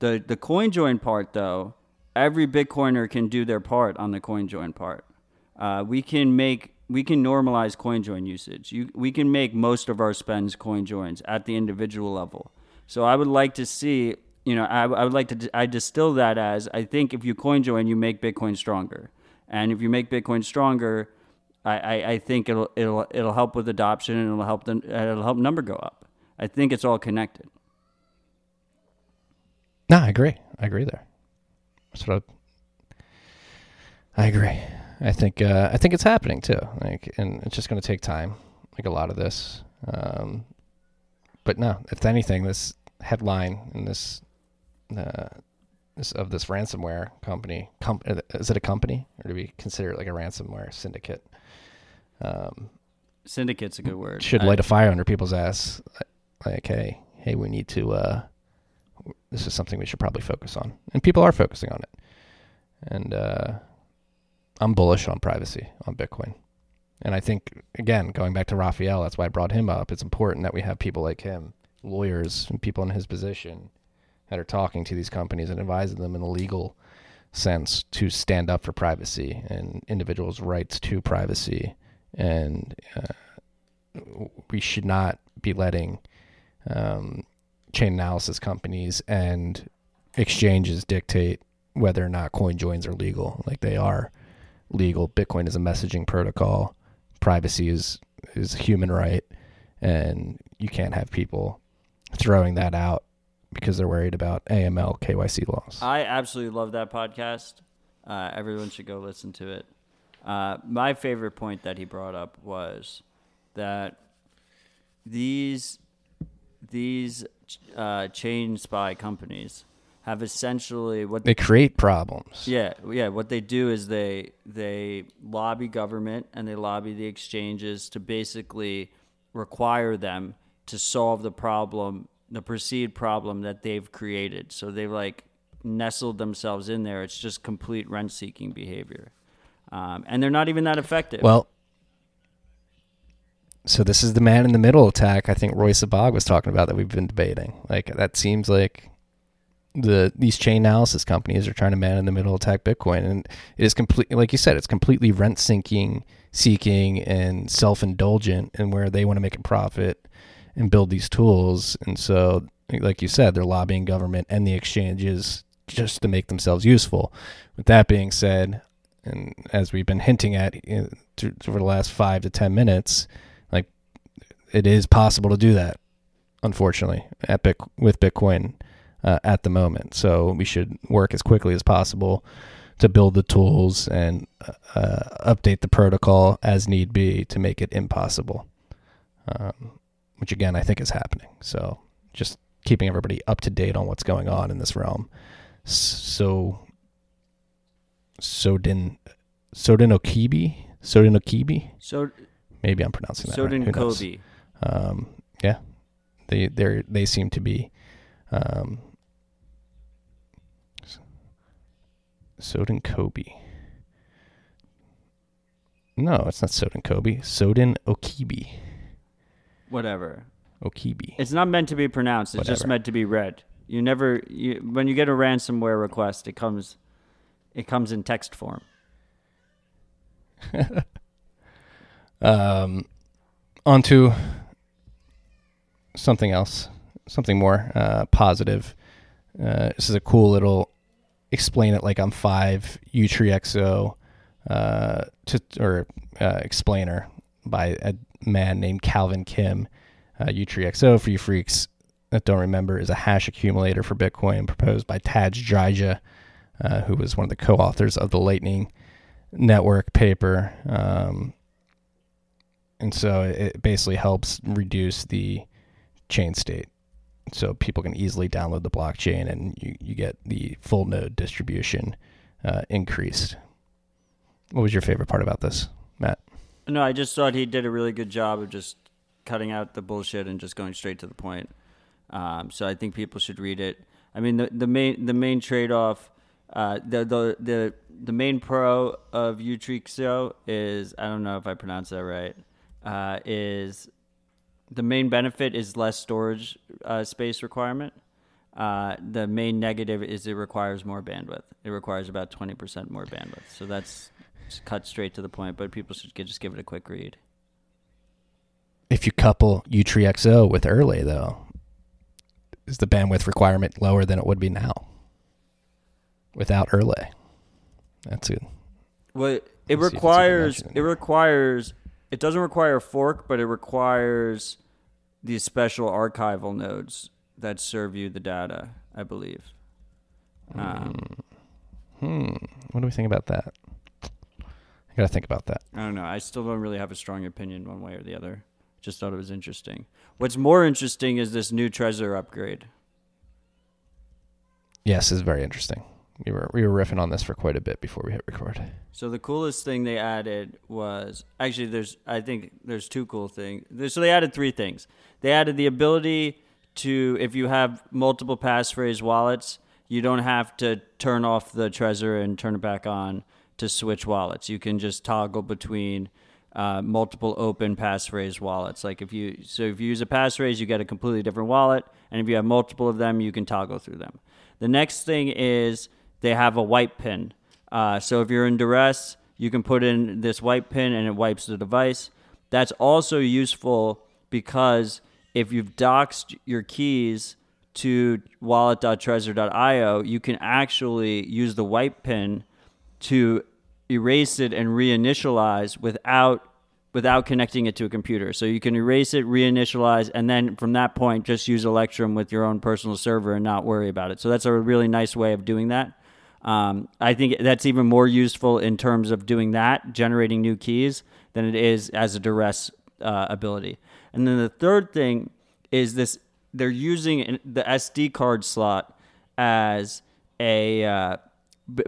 the the CoinJoin part, though, every Bitcoiner can do their part on the CoinJoin part. Uh, we can make we can normalize CoinJoin usage. You, we can make most of our spends CoinJoins at the individual level. So I would like to see, you know, I, I would like to I distill that as I think if you CoinJoin, you make Bitcoin stronger, and if you make Bitcoin stronger, I, I think it'll it'll it'll help with adoption and it'll help them it'll help number go up. I think it's all connected. No, I agree. I agree there. That's what I, I agree. I think uh, I think it's happening too. Like, and it's just going to take time. Like a lot of this, um, but no. If anything, this headline and this uh, this of this ransomware company com- is it a company or do we consider it like a ransomware syndicate? Um, Syndicate's a good word. Should light I, a fire under people's ass. Like, hey, hey, we need to, uh, this is something we should probably focus on. And people are focusing on it. And uh, I'm bullish on privacy on Bitcoin. And I think, again, going back to Rafael, that's why I brought him up. It's important that we have people like him, lawyers and people in his position that are talking to these companies and advising them in a legal sense to stand up for privacy and individuals' rights to privacy. And uh, we should not be letting um, chain analysis companies and exchanges dictate whether or not CoinJoins are legal. Like, they are legal. Bitcoin is a messaging protocol. privacy is is a human right, and you can't have people throwing that out because they're worried about A M L, K Y C laws. I absolutely love that podcast. Uh, everyone should go listen to it. Uh, my favorite point that he brought up was that these these uh, chain spy companies have essentially what they, they create problems. Yeah, yeah. What they do is they they lobby government and they lobby the exchanges to basically require them to solve the problem, the perceived problem that they've created. So they've like nestled themselves in there. It's just complete rent-seeking behavior. Um, and they're not even that effective. Well, so this is the man in the middle attack I think Roy Sabag was talking about that we've been debating. Like, that seems like the these chain analysis companies are trying to man in the middle attack Bitcoin. And it is completely, like you said, it's completely rent sinking, seeking, and self-indulgent, and where they want to make a profit and build these tools. And so, like you said, they're lobbying government and the exchanges just to make themselves useful. With that being said, and as we've been hinting at you know, over the last five to ten minutes, like, it is possible to do that, unfortunately, at Bic- with Bitcoin uh, at the moment. So we should work as quickly as possible to build the tools and uh, update the protocol as need be to make it impossible, um, which, again, I think is happening. So just keeping everybody up to date on what's going on in this realm. So... Sodin, Sodinokibi, Sodinokibi. So maybe I'm pronouncing that Sodinokibi. Right. Um, yeah, they they they seem to be. Um, Sodinokibi. No, it's not Sodinokibi. Sodinokibi. Whatever. Okibi. It's not meant to be pronounced. It's Whatever. just meant to be read. You never. You, when you get a ransomware request, it comes. It comes in text form. um, on to something else, something more uh, positive. Uh, this is a cool little explain it like I'm five U T X O uh, to, or uh, explainer by a man named Calvin Kim. Uh, U T X O, for you freaks that don't remember, is a hash accumulator for Bitcoin proposed by Taj Jija, Uh, who was one of the co-authors of the Lightning Network paper. Um, and so it basically helps reduce the chain state, so people can easily download the blockchain and you, you get the full node distribution uh, increased. What was your favorite part about this, Matt? No, I just thought he did a really good job of just cutting out the bullshit and just going straight to the point. Um, so I think people should read it. I mean, the, the main the main trade-off Uh, the, the the the main pro of U T X O is, I don't know if I pronounced that right, uh, is the main benefit is less storage uh, space requirement. Uh, the main negative is it requires more bandwidth. It requires about twenty percent more bandwidth. So that's cut straight to the point, but people should just give it a quick read. If you couple U T X O with Erlay, though, is the bandwidth requirement lower than it would be now? Without Erlay, that's good. Well, it Let's requires it requires it doesn't require a fork, but it requires these special archival nodes that serve you the data, I believe. Um, hmm. hmm. What do we think about that? I gotta think about that. I don't know. I still don't really have a strong opinion one way or the other. Just thought it was interesting. What's more interesting is this new Trezor upgrade. Yes, it's very interesting. We were we were riffing on this for quite a bit before we hit record. So the coolest thing they added was actually there's I think there's two cool things. So they added three things. They added the ability to, if you have multiple passphrase wallets, you don't have to turn off the Trezor and turn it back on to switch wallets. You can just toggle between uh, multiple open passphrase wallets. Like if you so if you use a passphrase, you get a completely different wallet, and if you have multiple of them, you can toggle through them. The next thing is they have a wipe pin. Uh, so if you're in duress, you can put in this wipe pin and it wipes the device. That's also useful because if you've doxed your keys to wallet dot trezor dot io, you can actually use the wipe pin to erase it and reinitialize without without connecting it to a computer. So you can erase it, reinitialize, and then from that point, just use Electrum with your own personal server and not worry about it. So that's a really nice way of doing that. Um, I think that's even more useful in terms of doing that, generating new keys, than it is as a duress uh, ability. And then the third thing is this, they're using the S D card slot as a uh,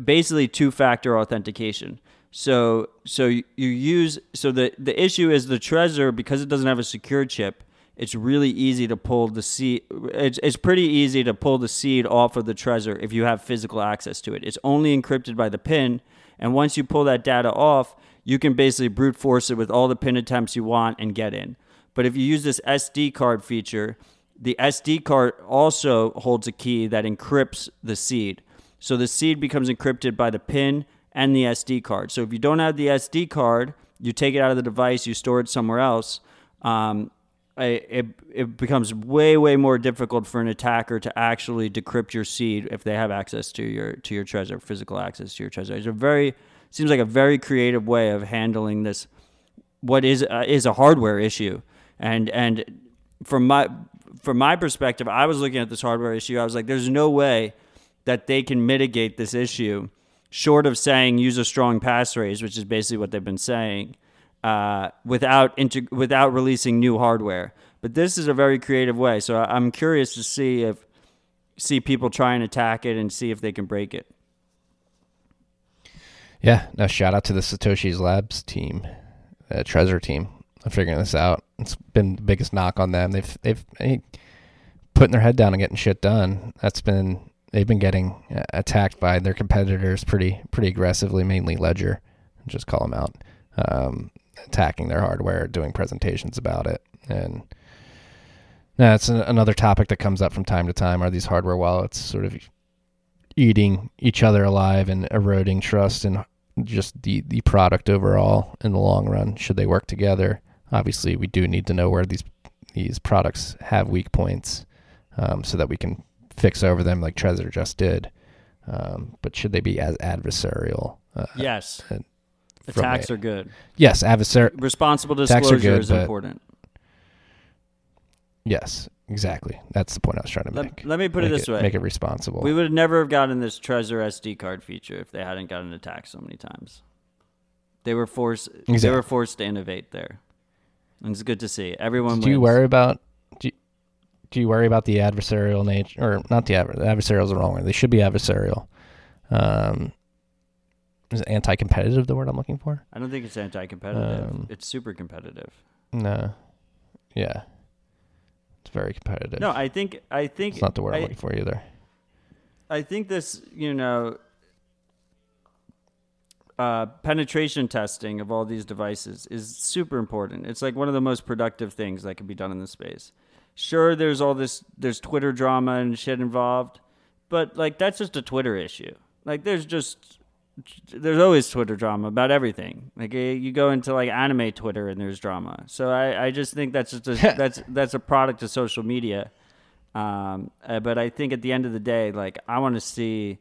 basically two-factor authentication. So so you use so the, the issue is the Trezor, because it doesn't have a secure chip, it's really easy to pull the seed it's it's pretty easy to pull the seed off of the Trezor if you have physical access to it. It's only encrypted by the PIN, and once you pull that data off, you can basically brute force it with all the PIN attempts you want and get in. But if you use this S D card feature, the S D card also holds a key that encrypts the seed. So the seed becomes encrypted by the PIN and the S D card. So if you don't have the S D card, you take it out of the device, you store it somewhere else, um, it, it becomes way, way more difficult for an attacker to actually decrypt your seed if they have access to your to your Trezor, physical access to your Trezor. It's a very, seems like a very creative way of handling this, what is uh, is a hardware issue. And and from my from my perspective, I was looking at this hardware issue, I was like, there's no way that they can mitigate this issue short of saying use a strong passphrase, which is basically what they've been saying, uh, without integ- without releasing new hardware. But this is a very creative way, so I'm curious to see if see people try and attack it and see if they can break it. Yeah, no, shout out to the Satoshi's Labs team, the Trezor team, on figuring this out. It's been the biggest knock on them. They've they've hey, putting their head down and getting shit done. That's been. They've been getting attacked by their competitors pretty pretty aggressively, mainly Ledger. Just call them out. Um, attacking their hardware, doing presentations about it. And that's an, another topic that comes up from time to time, are these hardware wallets sort of eating each other alive and eroding trust and just the, the product overall in the long run. Should they work together? Obviously, we do need to know where these, these products have weak points um, so that we can fix over them like Trezor just did. Um, but should they be as adversarial? Uh, yes. Attacks a, are good. Yes. Adversarial. Responsible disclosure good, is important. Yes, exactly. That's the point I was trying to let, make. Let me put make it this it, way. Make it responsible. We would have never have gotten this Trezor S D card feature if they hadn't gotten attacked so many times. They were forced, exactly. They were forced to innovate there. And it's good to see. Everyone wins. Do you worry about... Do you worry about the adversarial nature, or not the adversarial? Adversarial is the wrong word. They should be adversarial. Um, is anti-competitive the word I'm looking for? I don't think it's anti-competitive. Um, it's super competitive. No, yeah, it's very competitive. No, I think I think it's not the word I, I'm looking for either. I think this, you know, uh, penetration testing of all these devices is super important. It's like one of the most productive things that can be done in this space. Sure, there's all this, there's Twitter drama and shit involved, but like that's just a Twitter issue. Like there's just, there's always Twitter drama about everything. Like you go into like anime Twitter and there's drama. So I, I just think that's just a, that's that's a product of social media. Um, uh, but I think at the end of the day, like I want to see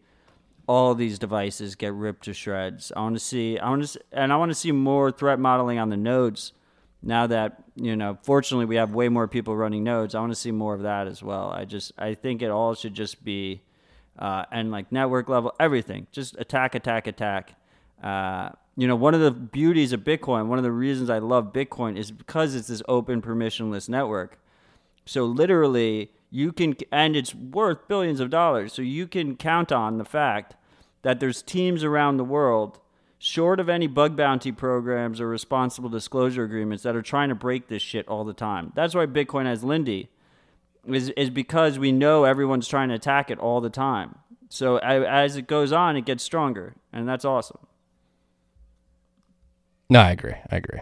all these devices get ripped to shreds. I want to see, I want to, and I want to see more threat modeling on the nodes. Now that, you know, fortunately we have way more people running nodes, I want to see more of that as well. I just, I think it all should just be, uh, and like network level, everything, just attack, attack, attack. Uh, you know, one of the beauties of Bitcoin, one of the reasons I love Bitcoin is because it's this open permissionless network. So literally you can, and it's worth billions of dollars. So you can count on the fact that there's teams around the world, short of any bug bounty programs or responsible disclosure agreements, that are trying to break this shit all the time. That's why Bitcoin has Lindy, is, is because we know everyone's trying to attack it all the time. So I, as it goes on, it gets stronger, and that's awesome. No, I agree. I agree.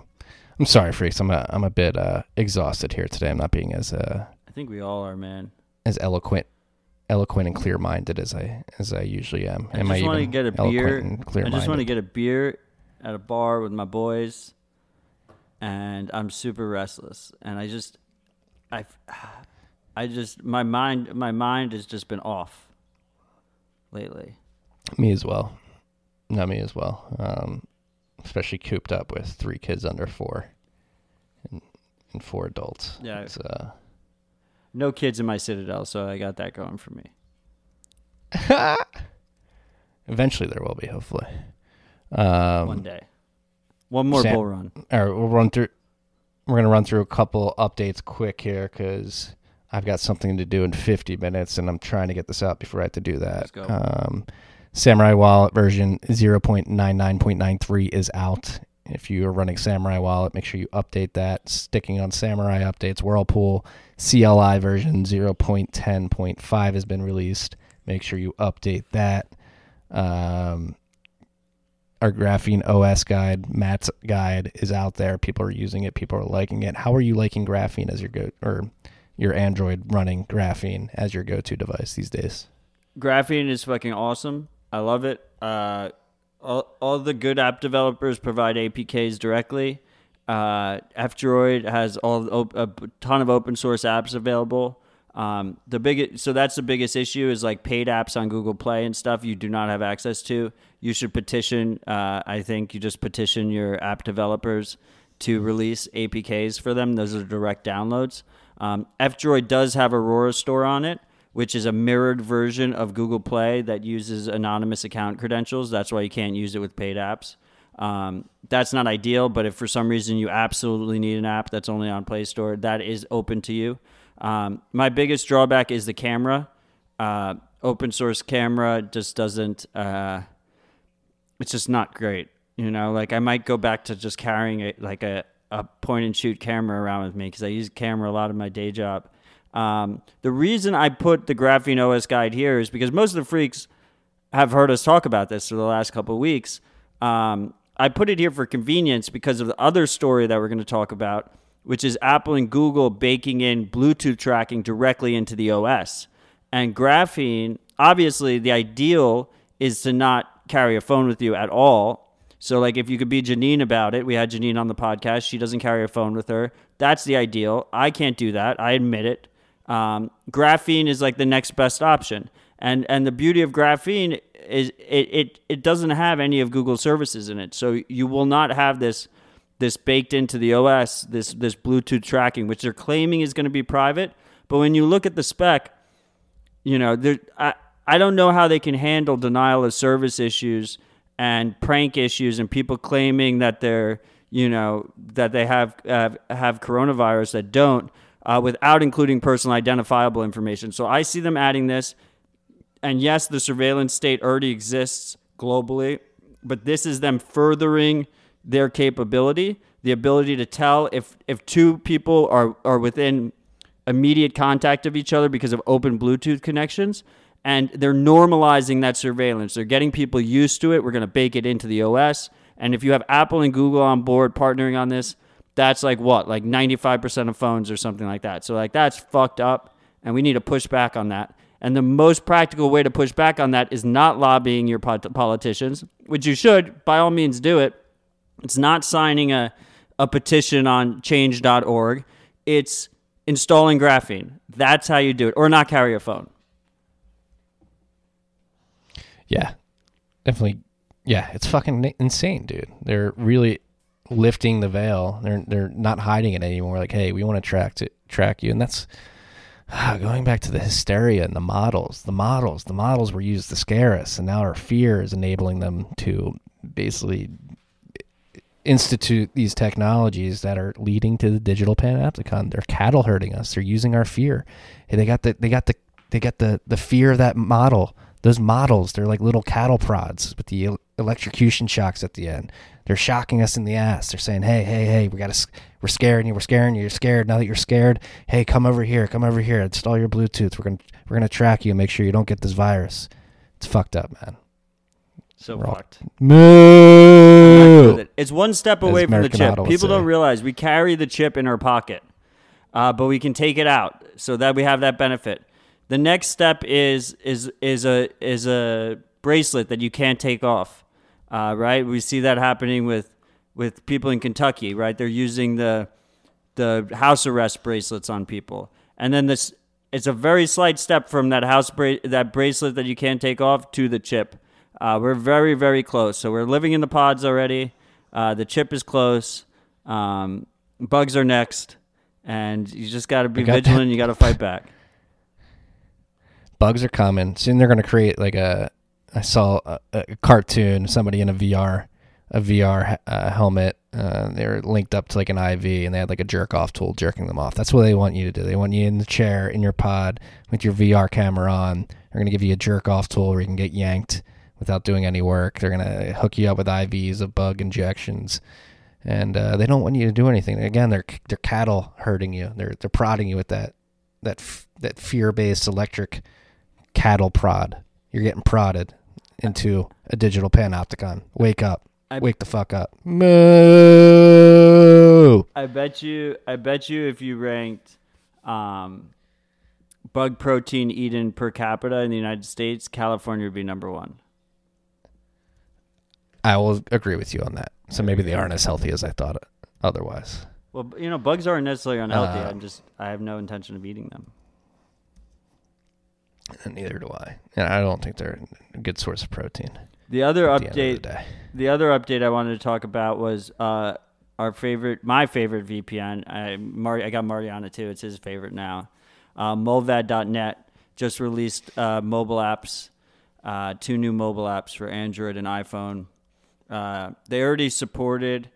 I'm sorry, Freaks. I'm a, I'm a bit uh, exhausted here today. I'm not being as... Uh, I think we all are, man. As eloquent. eloquent and clear-minded as I as I usually am. I am just want to get a beer. I just want to get a beer at a bar with my boys, and I'm super restless. And I just, I, I just my mind my mind has just been off lately. Me as well. Not me as well. Um, especially cooped up with three kids under four. and, and four adults. Yeah. It's, uh, no kids in my Citadel, so I got that going for me. Eventually there will be, hopefully. Um, One day. One more Sam, bull run. All right, we'll run through. We're going to run through a couple updates quick here because I've got something to do in fifty minutes, and I'm trying to get this out before I have to do that. Let's go. Um, Samurai Wallet version zero point ninety-nine point ninety-three is out. If you are running Samurai Wallet, make sure you update that. Sticking on Samurai updates, Whirlpool C L I version zero point ten point five has been released. Make sure you update that. Um, our Graphene O S guide, Matt's guide, is out there. People are using it. People are liking it. How are you liking Graphene as your go or your Android running Graphene as your go-to device these days? Graphene is fucking awesome. I love it. Uh, all, all the good app developers provide A P Ks directly. Uh, F-Droid has all a ton of open source apps available. Um, the big, so that's the biggest issue is like paid apps on Google Play and stuff you do not have access to. You should petition. Uh, I think you just petition your app developers to release A P Ks for them. Those are direct downloads. Um, F-Droid does have Aurora Store on it, which is a mirrored version of Google Play that uses anonymous account credentials. That's why you can't use it with paid apps. Um, that's not ideal, but if for some reason you absolutely need an app that's only on Play Store, that is open to you. Um, my biggest drawback is the camera. Uh, open source camera just doesn't, uh, it's just not great. You know, like I might go back to just carrying a, like a, a point and shoot camera around with me because I use camera a lot in my day job. Um, the reason I put the Graphene O S guide here is because most of the freaks have heard us talk about this for the last couple of weeks. Um, I put it here for convenience because of the other story that we're going to talk about, which is Apple and Google baking in Bluetooth tracking directly into the O S. And Graphene, obviously the ideal is to not carry a phone with you at all. So like if you could be Janine about it, we had Janine on the podcast. She doesn't carry a phone with her. That's the ideal. I can't do that. I admit it. Um, graphene is like the next best option. And and the beauty of Graphene is it, it it doesn't have any of Google services in it. So you will not have this this baked into the O S, this this Bluetooth tracking, which they're claiming is going to be private. But when you look at the spec, you know, there I, I don't know how they can handle denial of service issues and prank issues and people claiming that they're, you know, that they have uh, have coronavirus that don't. Uh, without including personal identifiable information. So I see them adding this. And yes, the surveillance state already exists globally, but this is them furthering their capability, the ability to tell if, if two people are, are within immediate contact of each other because of open Bluetooth connections. And they're normalizing that surveillance. They're getting people used to it. We're going to bake it into the O S. And if you have Apple and Google on board partnering on this, that's like what, like ninety-five percent of phones or something like that. So like that's fucked up and we need to push back on that. And the most practical way to push back on that is not lobbying your politicians, which you should, by all means do it. It's not signing a, a petition on change dot org. It's installing Graphene. That's how you do it, or not carry a phone. Yeah, definitely. Yeah, it's fucking insane, dude. They're really lifting the veil. They're they're not hiding it anymore. Like, hey, we want to track to track you. And that's ah, going back to the hysteria and the models. The models, the models were used to scare us, and now our fear is enabling them to basically institute these technologies that are leading to the digital panopticon. They're cattle herding us. They're using our fear. Hey, they got the they got the they got the the fear of that model. Those models, they're like little cattle prods with the electrocution shocks at the end. They're shocking us in the ass. They're saying, hey, hey, hey, we gotta, we're scaring you, we're scaring you, you're scared. Now that you're scared, hey, come over here, come over here, install your Bluetooth. We're gonna, we're gonna track you and make sure you don't get this virus. It's fucked up, man. So we're fucked. All... Moo! It. It's one step away from the chip. People don't realize we carry the chip in our pocket, uh, but we can take it out so that we have that benefit. The next step is is is a is a bracelet that you can't take off, uh, right? We see that happening with with people in Kentucky, right? They're using the the house arrest bracelets on people, and then this it's a very slight step from that house bra- that bracelet that you can't take off to the chip. Uh, we're very very close, so we're living in the pods already. Uh, the chip is close. Um, Bugs are next, and you just got to be got vigilant. That. You got to fight back. Bugs are coming. Soon they're going to create like a, I saw a, a cartoon, somebody in a V R, a V R uh, helmet. Uh, they were linked up to like an I V, and they had like a jerk off tool jerking them off. That's what they want you to do. They want you in the chair in your pod with your V R camera on. They're going to give you a jerk off tool where you can get yanked without doing any work. They're going to hook you up with I Vs of bug injections. And uh, they don't want you to do anything. Again, they're they're cattle herding you. They're they're prodding you with that that f- that fear-based electric cattle prod. You're getting prodded into a digital panopticon. Wake up! I, Wake the fuck up! Moo! I bet you. I bet you. If you ranked um, bug protein eaten per capita in the United States, California would be number one. I will agree with you on that. So maybe they aren't as healthy as I thought it, otherwise. Well, you know, bugs aren't necessarily unhealthy. Uh, I'm just, I have no intention of eating them. And neither do I. And I don't think they're a good source of protein. The other update, the, the other update I wanted to talk about was uh, our favorite, my favorite V P N. I, Mar- I got Marty on it too. It's his favorite now. Uh, Mulvad dot net just released uh, mobile apps, uh, two new mobile apps for Android and iPhone. Uh, they already supported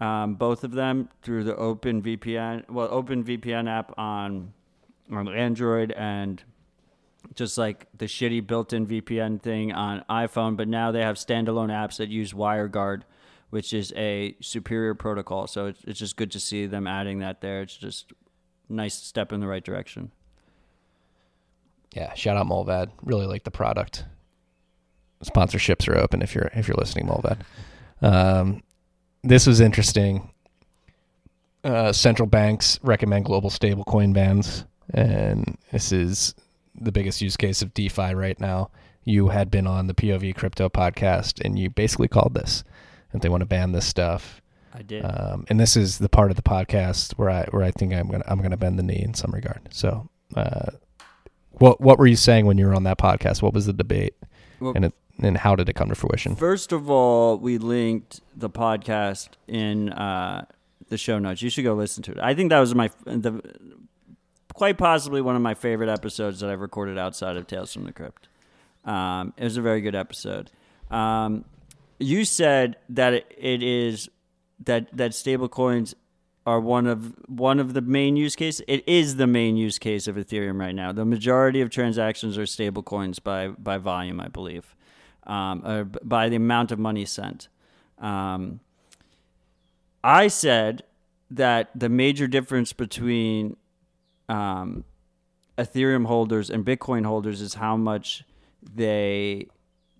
um, both of them through the OpenVPN, well, OpenVPN app on, on Android, and just like the shitty built-in V P N thing on iPhone. But now they have standalone apps that use WireGuard, which is a superior protocol. So it's, it's just good to see them adding that there. It's just a nice step in the right direction. Yeah, shout out Mulvad. Really like the product. Sponsorships are open if you're if you're listening, Mulvad. Um, this was interesting. Uh, central banks recommend global stablecoin bans, and this is the biggest use case of DeFi right now. You had been on the P O V Crypto podcast, and you basically called this that they want to ban this stuff. I did, um, and this is the part of the podcast where I where I think I'm gonna I'm gonna bend the knee in some regard. So, uh, what what were you saying when you were on that podcast? What was the debate? Well, and it, and how did it come to fruition? First of all, we linked the podcast in uh, the show notes. You should go listen to it. I think that was my the quite possibly one of my favorite episodes that I've recorded outside of Tales from the Crypt. Um, it was a very good episode. Um, you said that it, it is that that stablecoins are one of one of the main use cases. It is the main use case of Ethereum right now. The majority of transactions are stablecoins by by volume, I believe, um, or by the amount of money sent. Um, I said that the major difference between um, Ethereum holders and Bitcoin holders is how much they,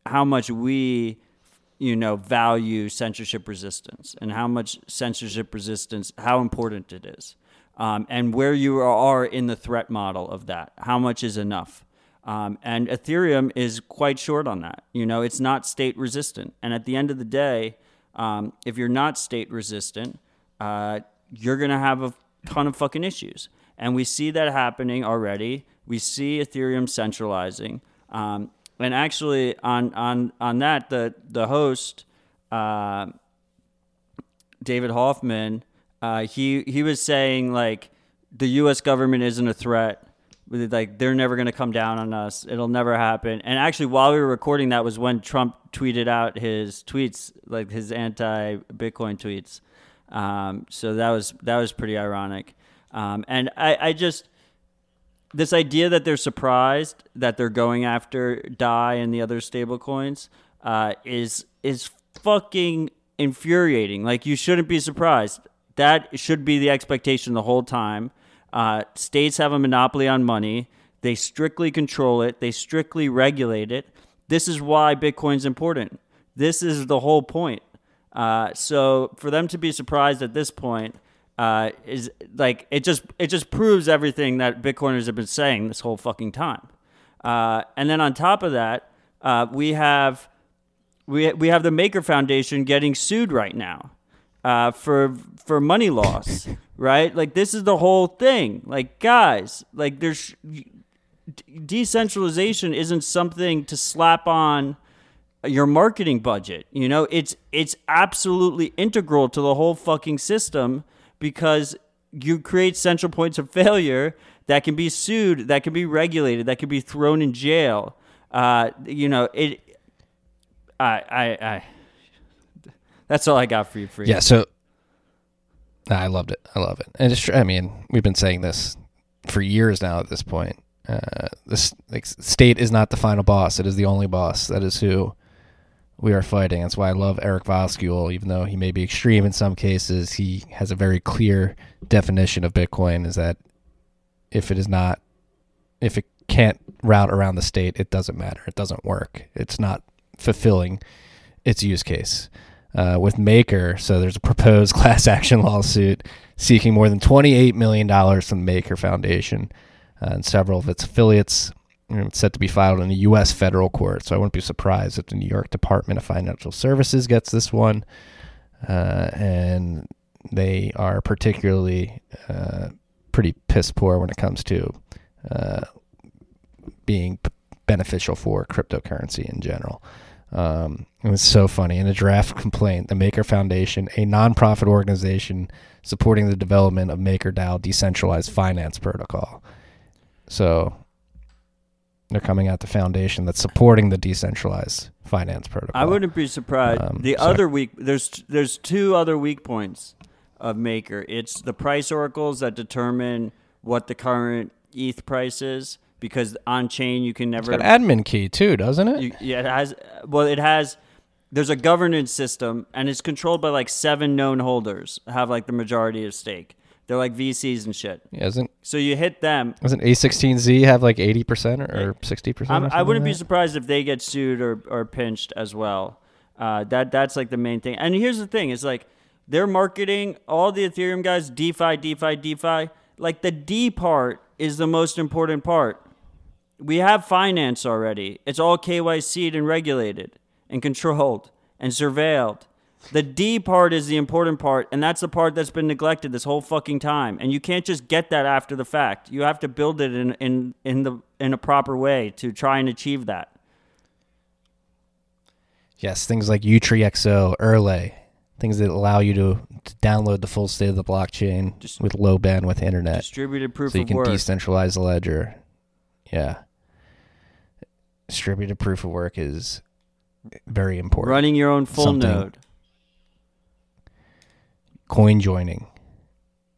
how much we. you know, value censorship resistance and how much censorship resistance, how important it is, um, and where you are in the threat model of that, how much is enough. Um, and Ethereum is quite short on that. You know, it's not state resistant. And at the end of the day, um, if you're not state resistant, uh, you're going to have a ton of fucking issues. And we see that happening already. We see Ethereum centralizing. Um, And actually, on on on that, the the host, uh, David Hoffman, uh, he he was saying like the U S government isn't a threat, like they're never going to come down on us, it'll never happen. And actually, while we were recording, that was when Trump tweeted out his tweets, like his anti-Bitcoin tweets. Um, so that was that was pretty ironic, um, and I, I just. This idea that they're surprised that they're going after D A I and the other stablecoins uh, is is fucking infuriating. Like, you shouldn't be surprised. That should be the expectation the whole time. Uh, states have a monopoly on money. They strictly control it. They strictly regulate it. This is why Bitcoin's important. This is the whole point. Uh, so for them to be surprised at this point, Uh, is like it just it just proves everything that Bitcoiners have been saying this whole fucking time, uh, and then on top of that, uh, we have we we have the Maker Foundation getting sued right now uh, for for money loss, right? Like, this is the whole thing. Like, guys, like there's decentralization isn't something to slap on your marketing budget. You know, it's it's absolutely integral to the whole fucking system. because you create central points of failure that can be sued, that can be regulated, that can be thrown in jail. Uh, you know, it. I, I, I. That's all I got for you, Free. Yeah. So, I loved it. I love it, and it's true. I mean, we've been saying this for years now. At this point, uh, this like, state is not the final boss; it is the only boss. That is who we are fighting. That's why I love Eric Voskuil, even though he may be extreme in some cases. He has a very clear definition of Bitcoin: is that if it is not, if it can't route around the state, it doesn't matter. It doesn't work. It's not fulfilling its use case. Uh, with Maker, so there's a proposed class action lawsuit seeking more than twenty-eight million dollars from the Maker Foundation uh, and several of its affiliates. It's set to be filed in a U S federal court, so I wouldn't be surprised if the New York Department of Financial Services gets this one. Uh, and they are particularly uh, pretty piss poor when it comes to uh, being p- beneficial for cryptocurrency in general. Um, it was so funny. In a draft complaint, the Maker Foundation, a nonprofit organization supporting the development of MakerDAO decentralized finance protocol. So they're coming out the foundation that's supporting the decentralized finance protocol. I wouldn't be surprised. Um, the so other weak, there's there's two other weak points of Maker. It's the price oracles that determine what the current E T H price is, because on chain you can never. It's got an admin key too, doesn't it? You, yeah, it has. Well, it has. There's a governance system, and it's controlled by like seven known holders. Have like the majority of stake. They're like V Cs and shit. Yeah, isn't so you hit them. Doesn't A sixteen Z have like eighty percent or sixty percent? I wouldn't like be surprised if they get sued or, or pinched as well. Uh, that that's like the main thing. And here's the thing: it's like they're marketing all the Ethereum guys, DeFi, DeFi, DeFi. Like the D part is the most important part. We have finance already. It's all K Y C'd and regulated and controlled and surveilled. The D part is the important part, and that's the part that's been neglected this whole fucking time. And you can't just get that after the fact. You have to build it in in, in the in a proper way to try and achieve that. Yes, things like U T X O, Erlay, things that allow you to, to download the full state of the blockchain just with low bandwidth internet. Distributed proof of work. So you can work. Decentralize the ledger. Yeah. Distributed proof of work is very important. Running your own full Something, node. Coin joining.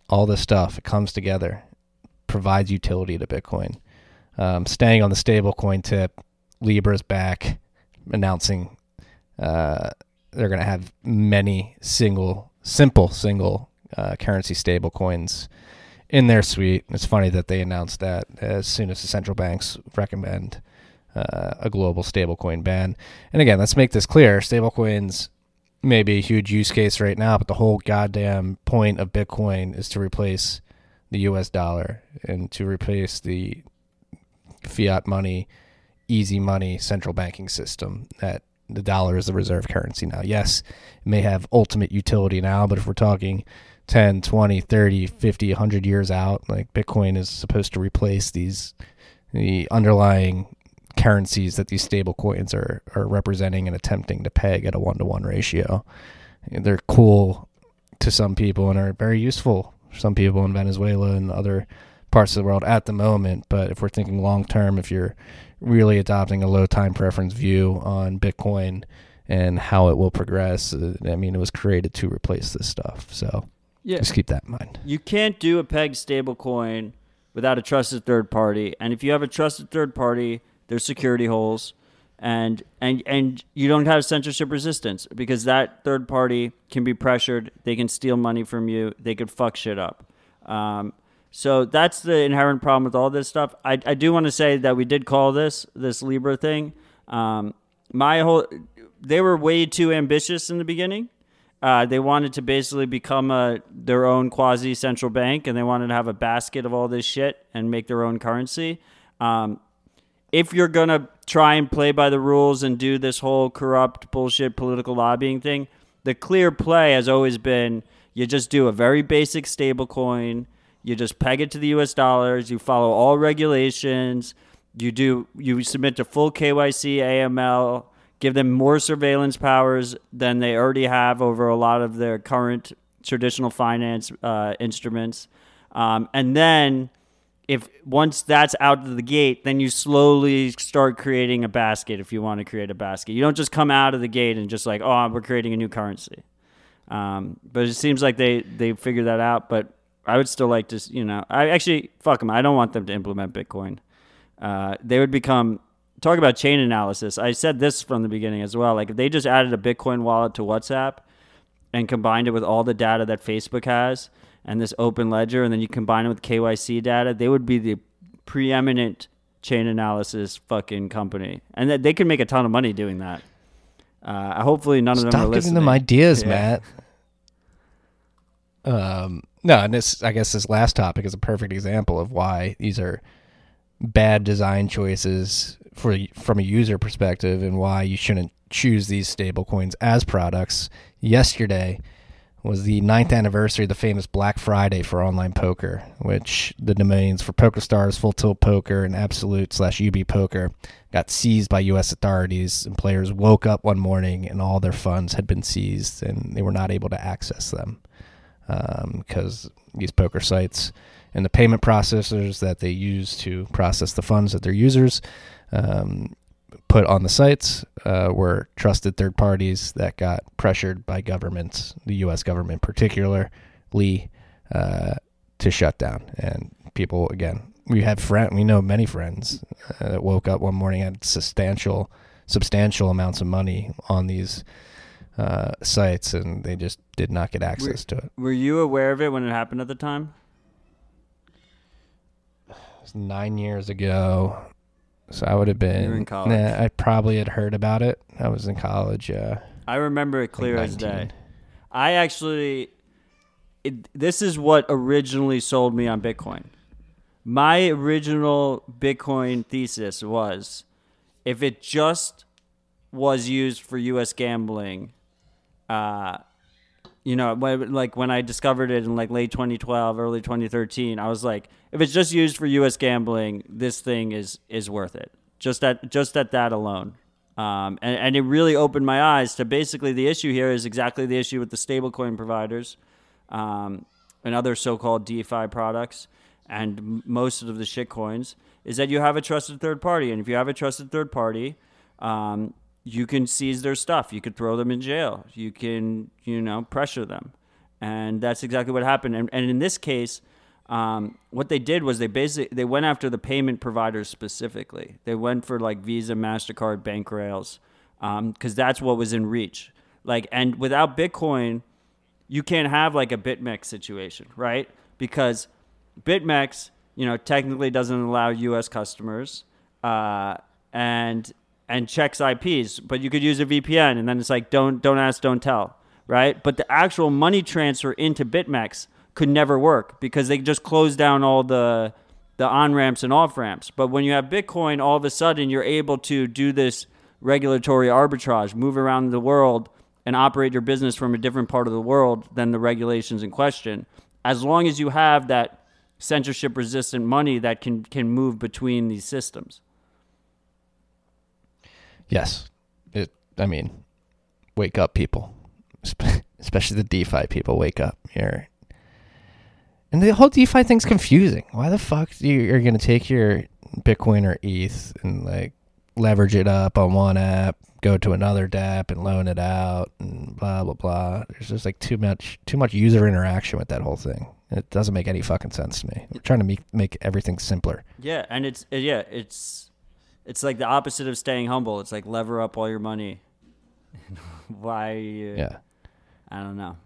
All this stuff. It comes together. Provides utility to Bitcoin. Um, staying on the stablecoin tip, Libra's back announcing uh, they're going to have many single, simple single uh, currency stablecoins in their suite. It's funny that they announced that as soon as the central banks recommend Uh, a global stablecoin ban. And again, let's make this clear. Stablecoins may be a huge use case right now, but the whole goddamn point of Bitcoin is to replace the U S dollar and to replace the fiat money, easy money, central banking system that the dollar is the reserve currency now. Yes, it may have ultimate utility now, but if we're talking ten, twenty, thirty, fifty, one hundred years out, like Bitcoin is supposed to replace these the underlying currencies that these stable coins are, are representing and attempting to peg at a one-to-one ratio. They're cool to some people and are very useful for some people in Venezuela and other parts of the world at the moment. But if we're thinking long-term, if you're really adopting a low-time preference view on Bitcoin and how it will progress, I mean, it was created to replace this stuff. So yeah. Just keep that in mind. You can't do a pegged stable coin without a trusted third party. And if you have a trusted third party, there's security holes, and and and you don't have censorship resistance because that third party can be pressured. They can steal money from you. They could fuck shit up. Um, so that's the inherent problem with all this stuff. I, I do want to say that we did call this this Libra thing. Um, my whole they were way too ambitious in the beginning. Uh, they wanted to basically become a their own quasi central bank, and they wanted to have a basket of all this shit and make their own currency. Um, If you're going to try and play by the rules and do this whole corrupt bullshit political lobbying thing, the clear play has always been you just do a very basic stable coin, you just peg it to the U S dollars, you follow all regulations, you do you submit to full K Y C, A M L, give them more surveillance powers than they already have over a lot of their current traditional finance uh, instruments. Um, and then if once that's out of the gate, then you slowly start creating a basket if you want to create a basket. You don't just come out of the gate and just like, oh, we're creating a new currency. Um, but it seems like they, they figured that out. But I would still like to, you know, I actually, fuck them. I don't want them to implement Bitcoin. Uh, they would become, talk about chain analysis. I said this from the beginning as well. Like if they just added a Bitcoin wallet to WhatsApp and combined it with all the data that Facebook has and this open ledger, and then you combine it with K Y C data, they would be the preeminent chain analysis fucking company. And that they could make a ton of money doing that. Uh, hopefully none of them Stop are listening. Stop giving them ideas, yeah. Matt. Um, no, and this, I guess this last topic is a perfect example of why these are bad design choices for from a user perspective and why you shouldn't choose these stable coins as products. Yesterday was the ninth anniversary of the famous Black Friday for online poker, which the domains for PokerStars, Full Tilt Poker, and Absolute slash U B Poker got seized by U S authorities, and players woke up one morning and all their funds had been seized and they were not able to access them because um, these poker sites and the payment processors that they use to process the funds that their users um, put on the sites uh, were trusted third parties that got pressured by governments, the U S government particularly, uh, to shut down. And people, again, we had friend, we know many friends uh, that woke up one morning and had substantial, substantial amounts of money on these uh, sites, and they just did not get access were, to it. Were you aware of it when it happened at the time? It was nine years ago. So I would have been. You were in college. Nah, I probably had heard about it. I was in college. Yeah. I remember it clear like as day. I actually, it, this is what originally sold me on Bitcoin. My original Bitcoin thesis was, if it just was used for U S gambling, uh, you know, like when I discovered it in like late twenty twelve, early twenty thirteen, I was like, if it's just used for U S gambling, this thing is is worth it. Just at just at that alone, um, and and it really opened my eyes to basically the issue here is exactly the issue with the stablecoin providers, um, and other so-called DeFi products, and most of the shit coins is that you have a trusted third party, and if you have a trusted third party, um, you can seize their stuff. You could throw them in jail. You can, you know, pressure them. And that's exactly what happened. And, and in this case, um, what they did was they basically, they went after the payment providers specifically. They went for like Visa, MasterCard, bank rails, um, because that's what was in reach. Like, and without Bitcoin, you can't have like a BitMEX situation, right? Because BitMEX, you know, technically doesn't allow U S customers, uh, and... and checks I Ps, but you could use a V P N, and then it's like, don't don't ask, don't tell, right? But the actual money transfer into BitMEX could never work because they just closed down all the the on-ramps and off-ramps. But when you have Bitcoin, all of a sudden you're able to do this regulatory arbitrage, move around the world, and operate your business from a different part of the world than the regulations in question, as long as you have that censorship-resistant money that can can move between these systems. Yes. It, I mean, wake up, people. Especially the DeFi people, wake up. You're, and the whole DeFi thing's confusing. Why the fuck do you, you're going to take your Bitcoin or E T H and, like, leverage it up on one app, go to another dApp and loan it out and blah, blah, blah. There's just, like, too much too much user interaction with that whole thing. It doesn't make any fucking sense to me. We're trying to make, make everything simpler. Yeah, and it's... Yeah, it's... It's like the opposite of staying humble. It's like lever up all your money. Why? You, yeah. I don't know.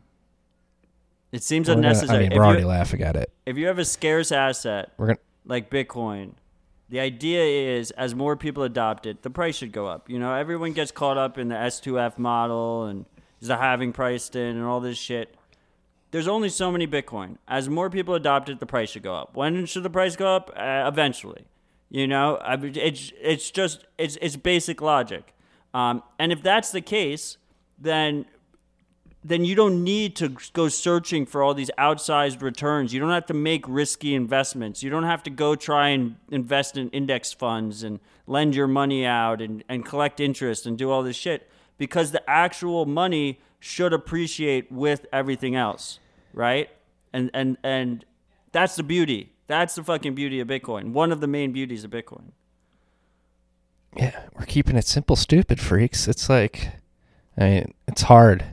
It seems we're unnecessary. Gonna, I mean, we're if already you, laughing at it. If you have a scarce asset we're gonna, like Bitcoin, the idea is as more people adopt it, the price should go up. You know, everyone gets caught up in the S two F model and is the halving priced in and all this shit. There's only so many Bitcoin. As more people adopt it, the price should go up. When should the price go up? Uh, eventually. You know, I mean, it's it's just it's it's basic logic, um, and if that's the case, then then you don't need to go searching for all these outsized returns. You don't have to make risky investments. You don't have to go try and invest in index funds and lend your money out and, and collect interest and do all this shit because the actual money should appreciate with everything else. right? And and and that's the beauty. That's the fucking beauty of Bitcoin. One of the main beauties of Bitcoin. Yeah, we're keeping it simple, stupid, freaks. It's like, I mean, it's hard.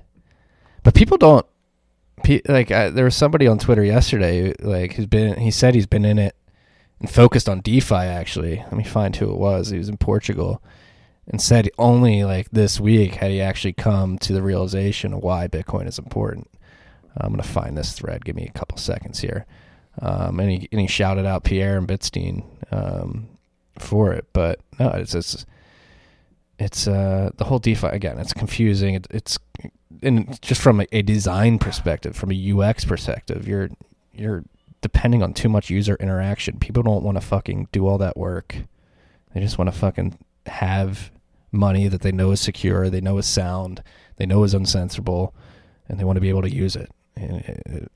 But people don't, like, I, there was somebody on Twitter yesterday, like, who's been, he said he's been in it and focused on DeFi, actually. Let me find who it was. He was in Portugal and said only, like, this week had he actually come to the realization of why Bitcoin is important. I'm going to find this thread. Give me a couple seconds here. Um, and he, and he shouted out Pierre and Bitstein, um, for it, but no, it's, it's, it's, uh, the whole DeFi again, it's confusing. It, it's, and just from a, a design perspective, from a U X perspective, you're, you're depending on too much user interaction. People don't want to fucking do all that work. They just want to fucking have money that they know is secure. They know is sound. They know is uncensorable, and they want to be able to use it. And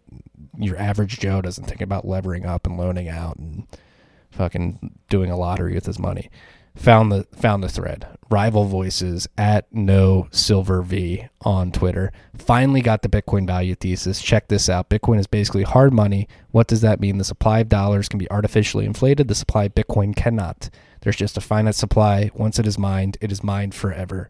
your average Joe doesn't think about levering up and loaning out and fucking doing a lottery with his money. Found the found the thread. Rival Voices at No Silver V on Twitter. Finally got the Bitcoin value thesis. Check this out. Bitcoin is basically hard money. What does that mean? The supply of dollars can be artificially inflated. The supply of Bitcoin cannot. There's just a finite supply. Once it is mined, it is mined forever.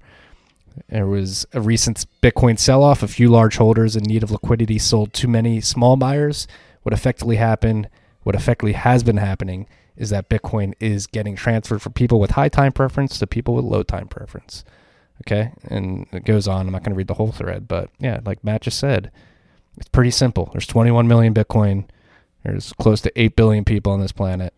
There was a recent Bitcoin sell-off. A few large holders in need of liquidity sold too many small buyers. What effectively happened, what effectively has been happening, is that Bitcoin is getting transferred from people with high time preference to people with low time preference. Okay? And it goes on. I'm not going to read the whole thread, but yeah, like Matt just said, it's pretty simple. There's twenty-one million Bitcoin. There's close to eight billion people on this planet.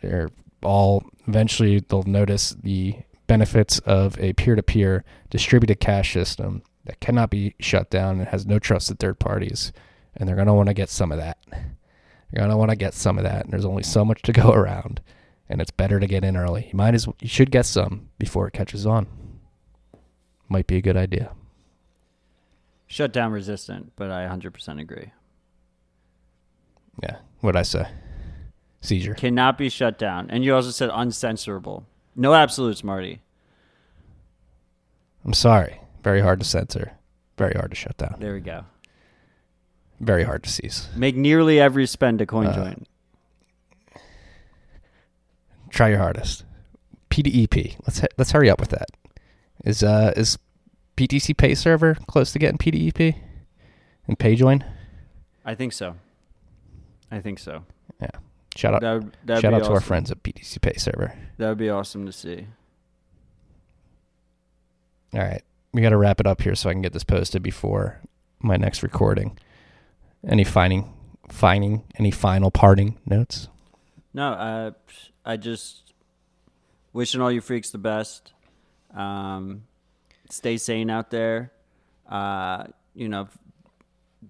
They're all, eventually they'll notice the benefits of a peer-to-peer distributed cash system that cannot be shut down and has no trusted third parties, and they're going to want to get some of that. They're going to want to get some of that, and there's only so much to go around, and it's better to get in early. You might as well, you should get some before it catches on. Might be a good idea. Shutdown resistant, but I one hundred percent agree. Yeah, what'd I say? Seizure. Cannot be shut down, and you also said uncensorable. No absolutes, Marty. I'm sorry. Very hard to censor. Very hard to shut down. There we go. Very hard to seize. Make nearly every spend a CoinJoin. Uh, try your hardest. P D E P. Let's let's hurry up with that. Is uh is B T C Pay Server close to getting P D E P and PayJoin? I think so. I think so. Yeah. Shout out, that'd, that'd shout out awesome. to our friends at B T C Pay Server. That would be awesome to see. All right. We got to wrap it up here so I can get this posted before my next recording. Any fining, fining, any final parting notes? No, uh, I just wishing all you freaks the best. Um, stay sane out there. Uh, you know,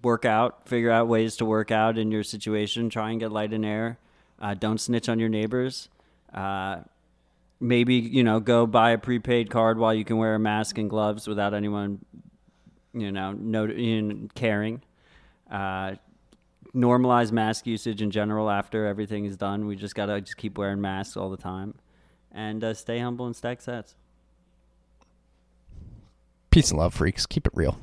work out, figure out ways to work out in your situation. Try and get light and air. Uh, don't snitch on your neighbors. Uh, maybe, you know, go buy a prepaid card while you can wear a mask and gloves without anyone, you know, not- in caring. Uh, normalize mask usage in general after everything is done. We just got to just keep wearing masks all the time. And uh, stay humble and stack sats. Peace and love, freaks. Keep it real.